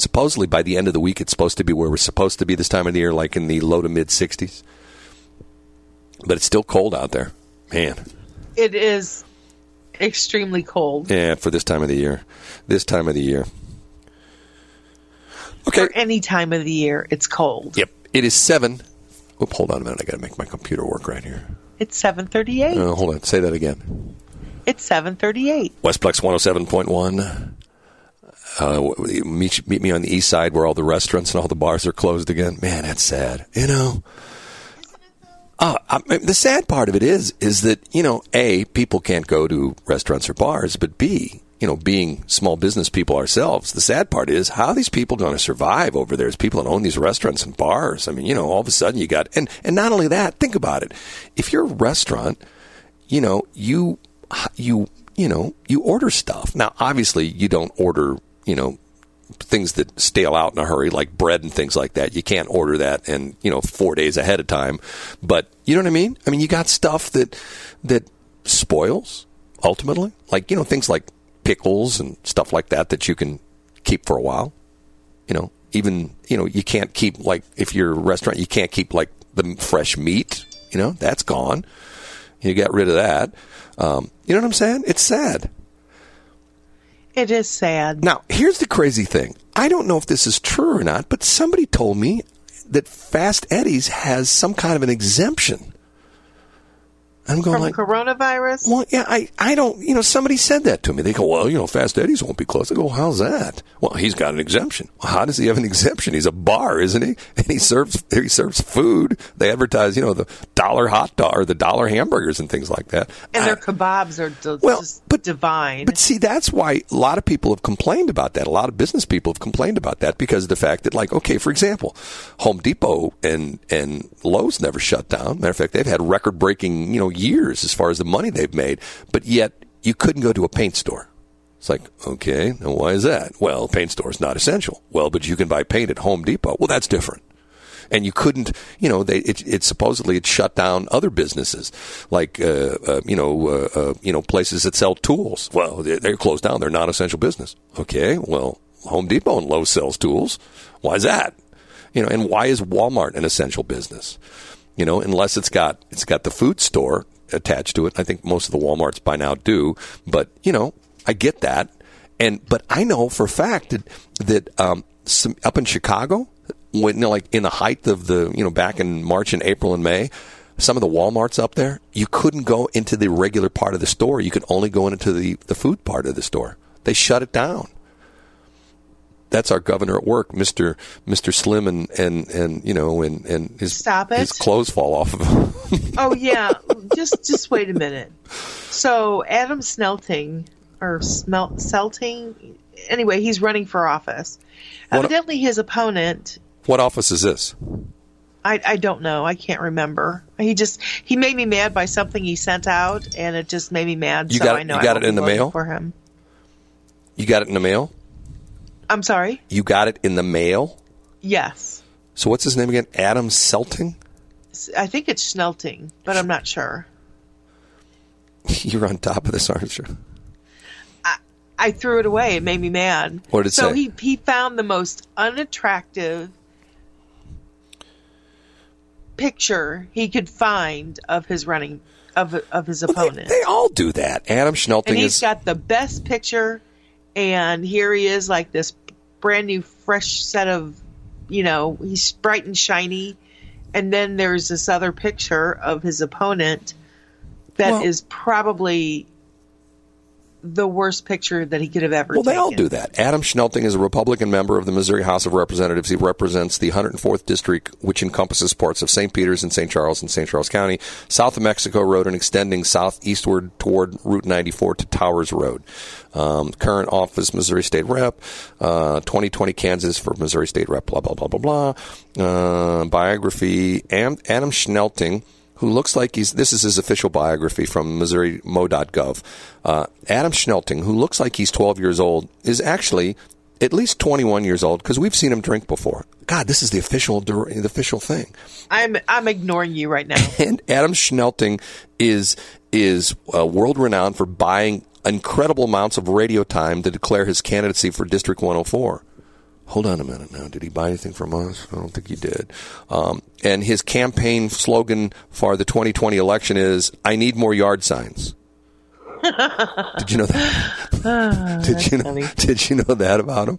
supposedly by the end of the week, it's supposed to be where we're supposed to be this time of the year, like in the low to mid 60s, but it's still cold out there, man. It is extremely cold. Yeah, for this time of the year. Okay. For any time of the year, it's cold. Yep. It is 7. Oop, hold on a minute. I got to make my computer work right here. It's 7:38. Hold on. Say that again. It's 7:38. Westplex 107.1. Meet me on the east side where all the restaurants and all the bars are closed again. Man, that's sad. The sad part of it is that, A, people can't go to restaurants or bars, but B, being small business people ourselves, the sad part is how are these people going to survive over there as people that own these restaurants and bars? I mean, all of a sudden you got, and not only that, think about it. If you're a restaurant, you order stuff. Now, obviously you don't order, things that stale out in a hurry, like bread and things like that. You can't order that and 4 days ahead of time, but you know what I mean? I mean, you got stuff that spoils ultimately, like, things like pickles and stuff like that you can keep for a while. Even, you can't keep, like, if you're a restaurant, you can't keep like the fresh meat, that's gone. You got rid of that. You know what I'm saying? It's sad. It is sad. Now, here's the crazy thing. I don't know if this is true or not, but somebody told me that Fast Eddie's has some kind of an exemption. I'm going, from like, coronavirus? Well, yeah, I don't, somebody said that to me. They go, well, Fast Eddie's won't be closed. I go, well, how's that? Well, he's got an exemption. Well, how does he have an exemption? He's a bar, isn't he? And he serves food. They advertise, the dollar hot dog or the dollar hamburgers and things like that. And their kebabs are divine. But see, that's why a lot of people have complained about that. A lot of business people have complained about that because of the fact that, like, okay, for example, Home Depot and Lowe's never shut down. Matter of fact, they've had record-breaking, years as far as the money they've made, but yet you couldn't go to a paint store. It's like, okay, now why is that? Well, paint store is not essential. Well, but you can buy paint at Home Depot. Well, that's different. And you couldn't, it supposedly shut down other businesses like, places that sell tools. Well, they're closed down. They're non-essential business. Okay, well, Home Depot and Lowe's sells tools. Why is that? And why is Walmart an essential business? you know, unless it's got the food store attached to it. I think most of the Walmarts by now do, but you know, I get that. But I know for a fact that some up in Chicago, when like in the height of the, you know, back in March and April and May, some of the Walmarts up there, you couldn't go into the regular part of the store. You could only go into the food part of the store. They shut it down. That's our governor at work, Mr. Slim, and you know, and his Stop it. His clothes fall off of him. Oh yeah, just wait a minute. So Adam Schnelting anyway, he's running for office. Evidently, his opponent. What office is this? I don't know. I can't remember. He made me mad by something he sent out, and it just made me mad. You got it in the mail for him. You got it in the mail? I'm sorry? You got it in the mail? Yes. So what's his name again? Adam Schnelting? I think it's Schnelting, but I'm not sure. You're on top of this, aren't you? I threw it away. It made me mad. What did it say? So he found the most unattractive picture he could find of his running of his opponent. They all do that. Adam Schnelting and he's got the best picture, and here he is, like this brand new, fresh set of, you know, he's bright and shiny, and then there's this other picture of his opponent that is probably the worst picture that he could have ever taken. Well, they all do that. Adam Schnelting is a Republican member of the Missouri House of Representatives. He represents the 104th District, which encompasses parts of St. Peter's and St. Charles County, south of Mexico Road, and extending southeastward toward Route 94 to Towers Road. Current office, Missouri State Rep, 2020 Kansas for Missouri State Rep, blah, blah, blah, blah, blah. Biography, Adam Schnelting, who looks like this is his official biography from MissouriMo.gov. Adam Schnelting, who looks like he's 12 years old, is actually at least 21 years old, because we've seen him drink before. God, this is the official thing. I'm ignoring you right now. And Adam Schnelting is world renowned for buying incredible amounts of radio time to declare his candidacy for District 104. Hold on a minute now. Did he buy anything from us? I don't think he did. And his campaign slogan for the 2020 election is, "I need more yard signs." Did you know that? Did you know that about him?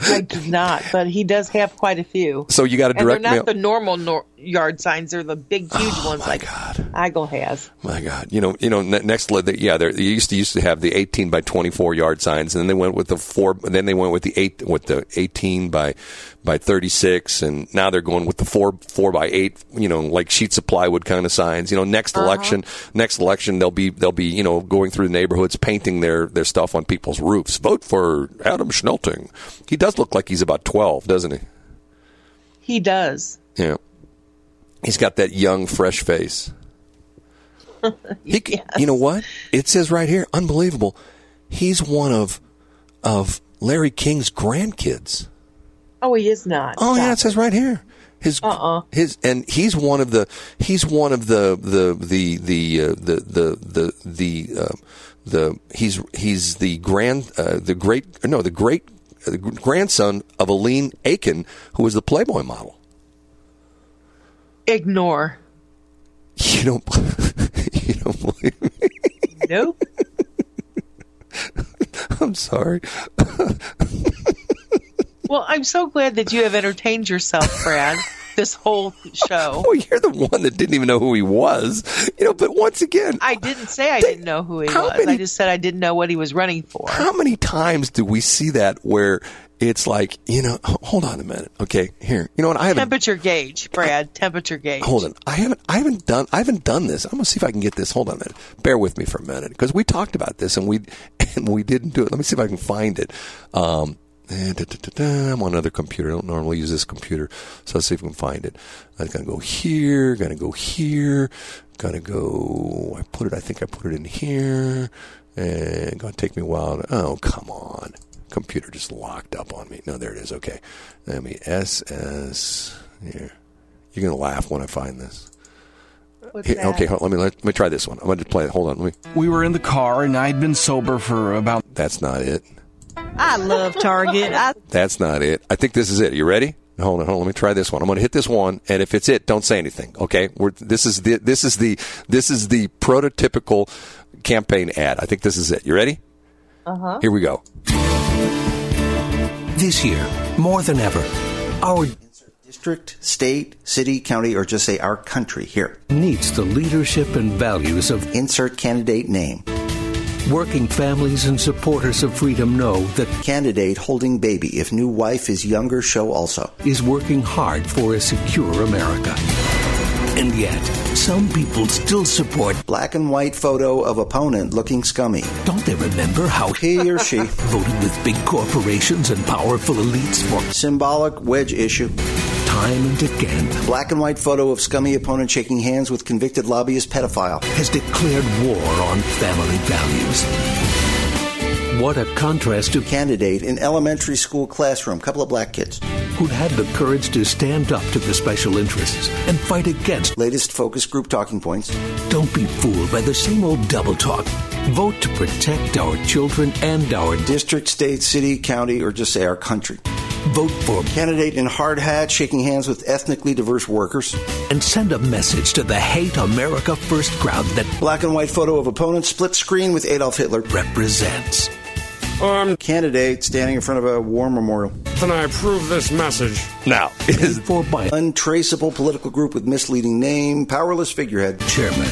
I did not, but he does have quite a few. So you got a direct mail. They're not the normal yard signs; they're the big, huge ones. My God, Eagle has. My God, you know. Next, they used to have the 18 by 24 yard signs, and then they went with the four. Then they went with the 18 by 36, and now they're going with the 4 by 8. You know, like sheets of plywood kind of signs. You know, next election, they'll be you know, going through the neighborhoods, painting their stuff on people's roofs. Vote for Adam Schnelting. He does look like he's about 12, doesn't he? He does. Yeah, he's got that young, fresh face. Yes. You know what? It says right here, unbelievable. He's one of Larry King's grandkids. Oh, he is not. Oh, yeah, it says right here. He's one of the the grandson of Aline Akins, who was the Playboy model. Ignore. You don't believe me? Nope. I'm sorry. Well, I'm so glad that you have entertained yourself, Brad, this whole show. Well, you're the one that didn't even know who he was. You know, but once again, I didn't say I didn't know who he was. I just said I didn't know what he was running for. How many times do we see that where it's like, you know, hold on a minute. Okay, here. You know what? I have temperature gauge, Brad. Temperature gauge. Hold on. I haven't done this. I'm going to see if I can get this. Hold on a minute. Bear with me for a minute, because we talked about this and we didn't do it. Let me see if I can find it. I'm on another computer. I don't normally use this computer, so let's see if we can find it. I'm going to go here, going to go here, going to go, I think I put it in here, and it's going to take me a while. Oh, come on. Computer just locked up on me. No, there it is. Okay. Let me SS here. You're going to laugh when I find this. Here, okay, let me try this one. I'm going to play it. Hold on. We were in the car, and I'd been sober for about... That's not it. I love Target. That's not it. I think this is it. You ready? Hold on. Let me try this one. I'm going to hit this one, and if it's it, don't say anything. Okay? This is the prototypical campaign ad. I think this is it. You ready? Here we go. This year, more than ever, our district, state, city, county, or just say our country here needs the leadership and values of insert candidate name. Working families and supporters of freedom know that candidate holding baby if new wife is younger show also is working hard for a secure America. And yet, some people still support black and white photo of opponent looking scummy. Don't they remember how he or she voted with big corporations and powerful elites for symbolic wedge issue? Time and again, black and white photo of scummy opponent shaking hands with convicted lobbyist pedophile has declared war on family values. What a contrast to candidate in elementary school classroom, couple of black kids who'd had the courage to stand up to the special interests and fight against latest focus group talking points. Don't be fooled by the same old double talk. Vote to protect our children and our district, state, city, county, or just say our country. Vote for candidate in hard hat shaking hands with ethnically diverse workers. And send a message to the Hate America First crowd that black and white photo of opponent split screen with Adolf Hitler represents. Armed candidate standing in front of a war memorial. Then I approve this message. Now, is for by untraceable political group with misleading name, powerless figurehead. Chairman.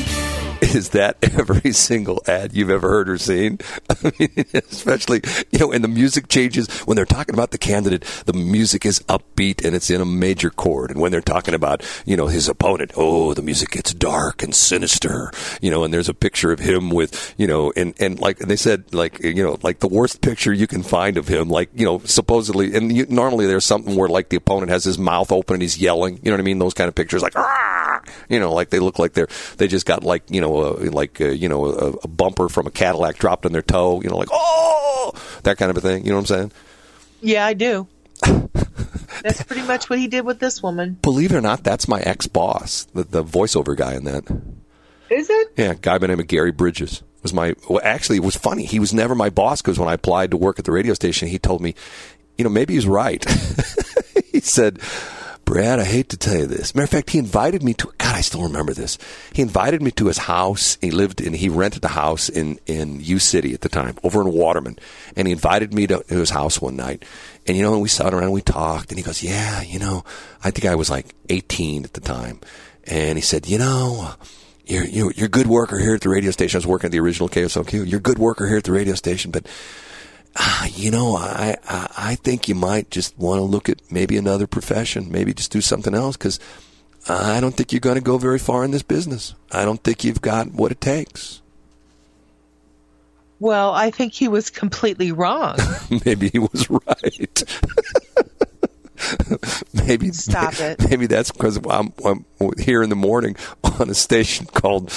Is that every single ad you've ever heard or seen? I mean, especially, and the music changes. When they're talking about the candidate, the music is upbeat and it's in a major chord. And when they're talking about, his opponent, the music gets dark and sinister, and there's a picture of him with, and like they said, like the worst picture you can find of him, supposedly. And normally there's something where, the opponent has his mouth open and he's yelling. You know what I mean? Those kind of pictures, ah! They look like they just got, a bumper from a Cadillac dropped on their toe, oh, that kind of a thing. You know what I'm saying? Yeah, I do. That's pretty much what he did with this woman. Believe it or not, that's my ex-boss, the voiceover guy in that. Is it? Yeah, a guy by the name of Gary Bridges. It was funny. He was never my boss because when I applied to work at the radio station, he told me, maybe he's right. He said, Brad, I hate to tell you this. Matter of fact, he invited me to... God, I still remember this. He invited me to his house. He rented a house in U City at the time, over in Waterman. And he invited me to his house one night. And, we sat around and we talked. And he goes, yeah, I think I was 18 at the time. And he said, you're a good worker here at the radio station. I was working at the original KSOQ. You're a good worker here at the radio station, but... I think you might just want to look at maybe another profession, maybe just do something else, because I don't think you're going to go very far in this business. I don't think you've got what it takes. Well, I think he was completely wrong. Maybe he was right. Maybe stop it. Maybe that's because I'm here in the morning on a station called,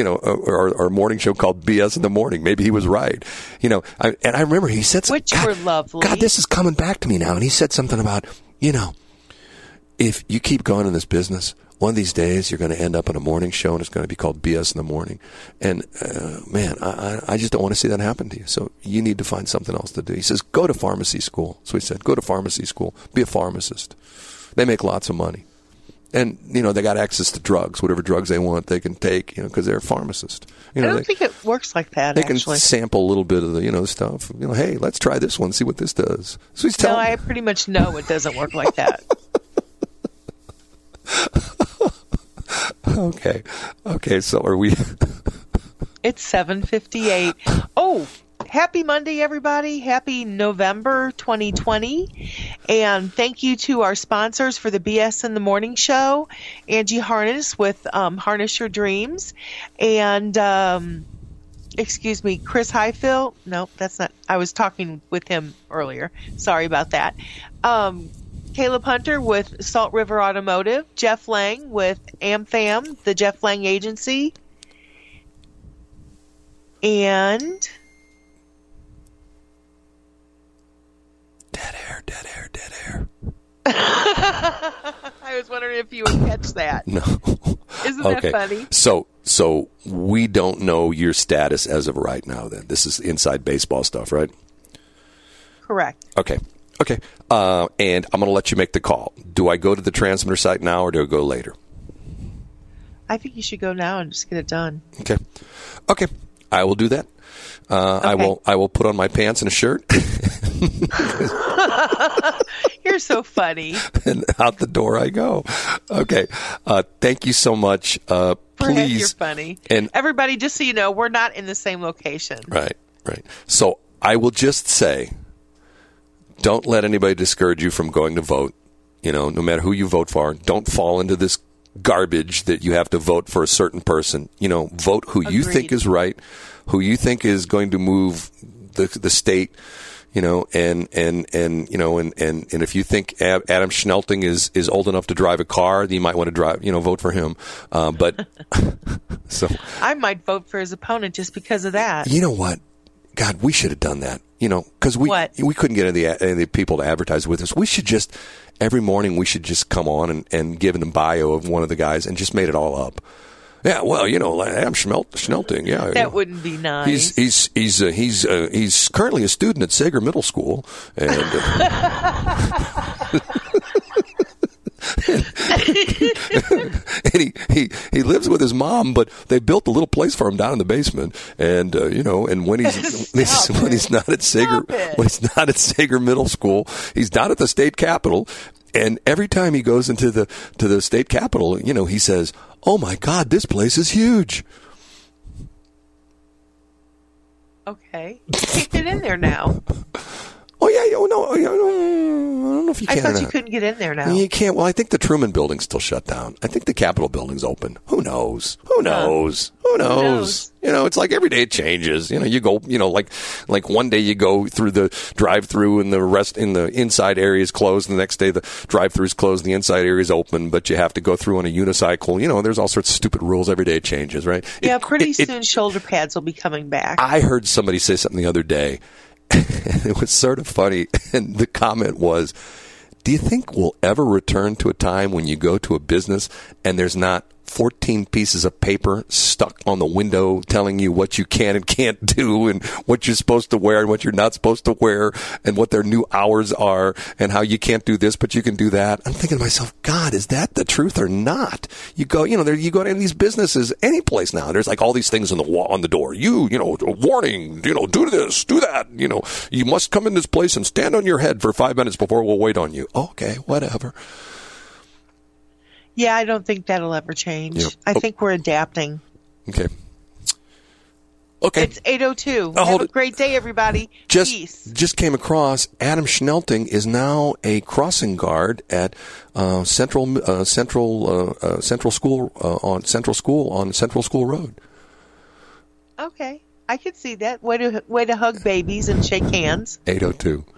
our morning show called BS in the Morning. Maybe he was right. I remember he said something. Which were lovely. God, this is coming back to me now. And he said something about, if you keep going in this business, one of these days you're going to end up on a morning show and it's going to be called BS in the Morning. And, man, I just don't want to see that happen to you. So you need to find something else to do. He says, go to pharmacy school. So he said, go to pharmacy school. Be a pharmacist. They make lots of money. And, they got access to drugs. Whatever drugs they want, they can take, because they're a pharmacist. I don't think it works like that, they actually. They can sample a little bit of the, stuff. Hey, let's try this one, see what this does. So he's telling me. I pretty much know it doesn't work like that. Okay. So are we? It's 7:58. Oh, happy Monday, everybody! Happy November 2020, and thank you to our sponsors for the BS in the Morning show, Angie Harness with Harness Your Dreams, and Chris Highfield. No, that's not. I was talking with him earlier. Sorry about that. Caleb Hunter with Salt River Automotive, Jeff Lang with AmFam, the Jeff Lang Agency, and dead air. I was wondering if you would catch that. No. Isn't that funny? So we don't know your status as of right now then. This is inside baseball stuff, right? Correct. Okay. Okay. And I'm going to let you make the call. Do I go to the transmitter site now or do I go later? I think you should go now and just get it done. Okay. Okay. I will do that. Okay. I will put on my pants and a shirt. You're so funny. And out the door I go. Okay. Thank you so much. Please. You're funny. And everybody, just so you know, we're not in the same location. Right. Right. So I will just say, don't let anybody discourage you from going to vote. You know, no matter who you vote for, don't fall into this garbage that you have to vote for a certain person. You know, vote who Agreed. You think is right, who you think is going to move the state. You know, and you know, and if you think Adam Schnelting is old enough to drive a car, then you might want to drive. You know, vote for him. But so I might vote for his opponent just because of that. You know what? God, we should have done that. You know, because we couldn't get any of the people to advertise with us. We should just every morning we should just come on and give them bio of one of the guys and just made it all up. Yeah, well, you know, Adam Schnelting. Yeah, that wouldn't be nice. He's currently a student at Sager Middle School, and and he lives with his mom, but they built a little place for him down in the basement. And you know, and when he's not at Sager Middle School, he's down at the state capitol. And every time he goes into the state capitol, you know, he says, "Oh my God, this place is huge." Okay, can't get in there now. Oh yeah, I don't know if you can. I thought you couldn't get in there now. You can't. Well, I think the Truman Building's still shut down. I think the Capitol Building's open. Who knows? You know, it's like every day it changes. You know, you go. You know, like one day you go through the drive-through and the rest in the inside area is closed. And the next day the drive-through is closed and the inside area is open. But you have to go through on a unicycle. You know, there's all sorts of stupid rules. Every day it changes, right? Yeah, pretty soon shoulder pads will be coming back. I heard somebody say something the other day. And it was sort of funny, and the comment was, do you think we'll ever return to a time when you go to a business and there's not 14 pieces of paper stuck on the window telling you what you can and can't do and what you're supposed to wear and what you're not supposed to wear and what their new hours are and how you can't do this but you can do that? I'm thinking to myself, God, is that the truth or not? You go, you know, you go to any of these businesses, any place now, there's like all these things on the wall, on the door. You know, warning, you know, do this, do that. You know, you must come in this place and stand on your head for 5 minutes before we'll wait on you. Okay, whatever. Yeah, I don't think that'll ever change. Yep. I think we're adapting. Okay. It's 8:02. Have a great day, everybody. Peace. Just came across Adam Schnelting is now a crossing guard at Central School Road. Okay, I could see that. Way to hug babies and shake hands. 8:02.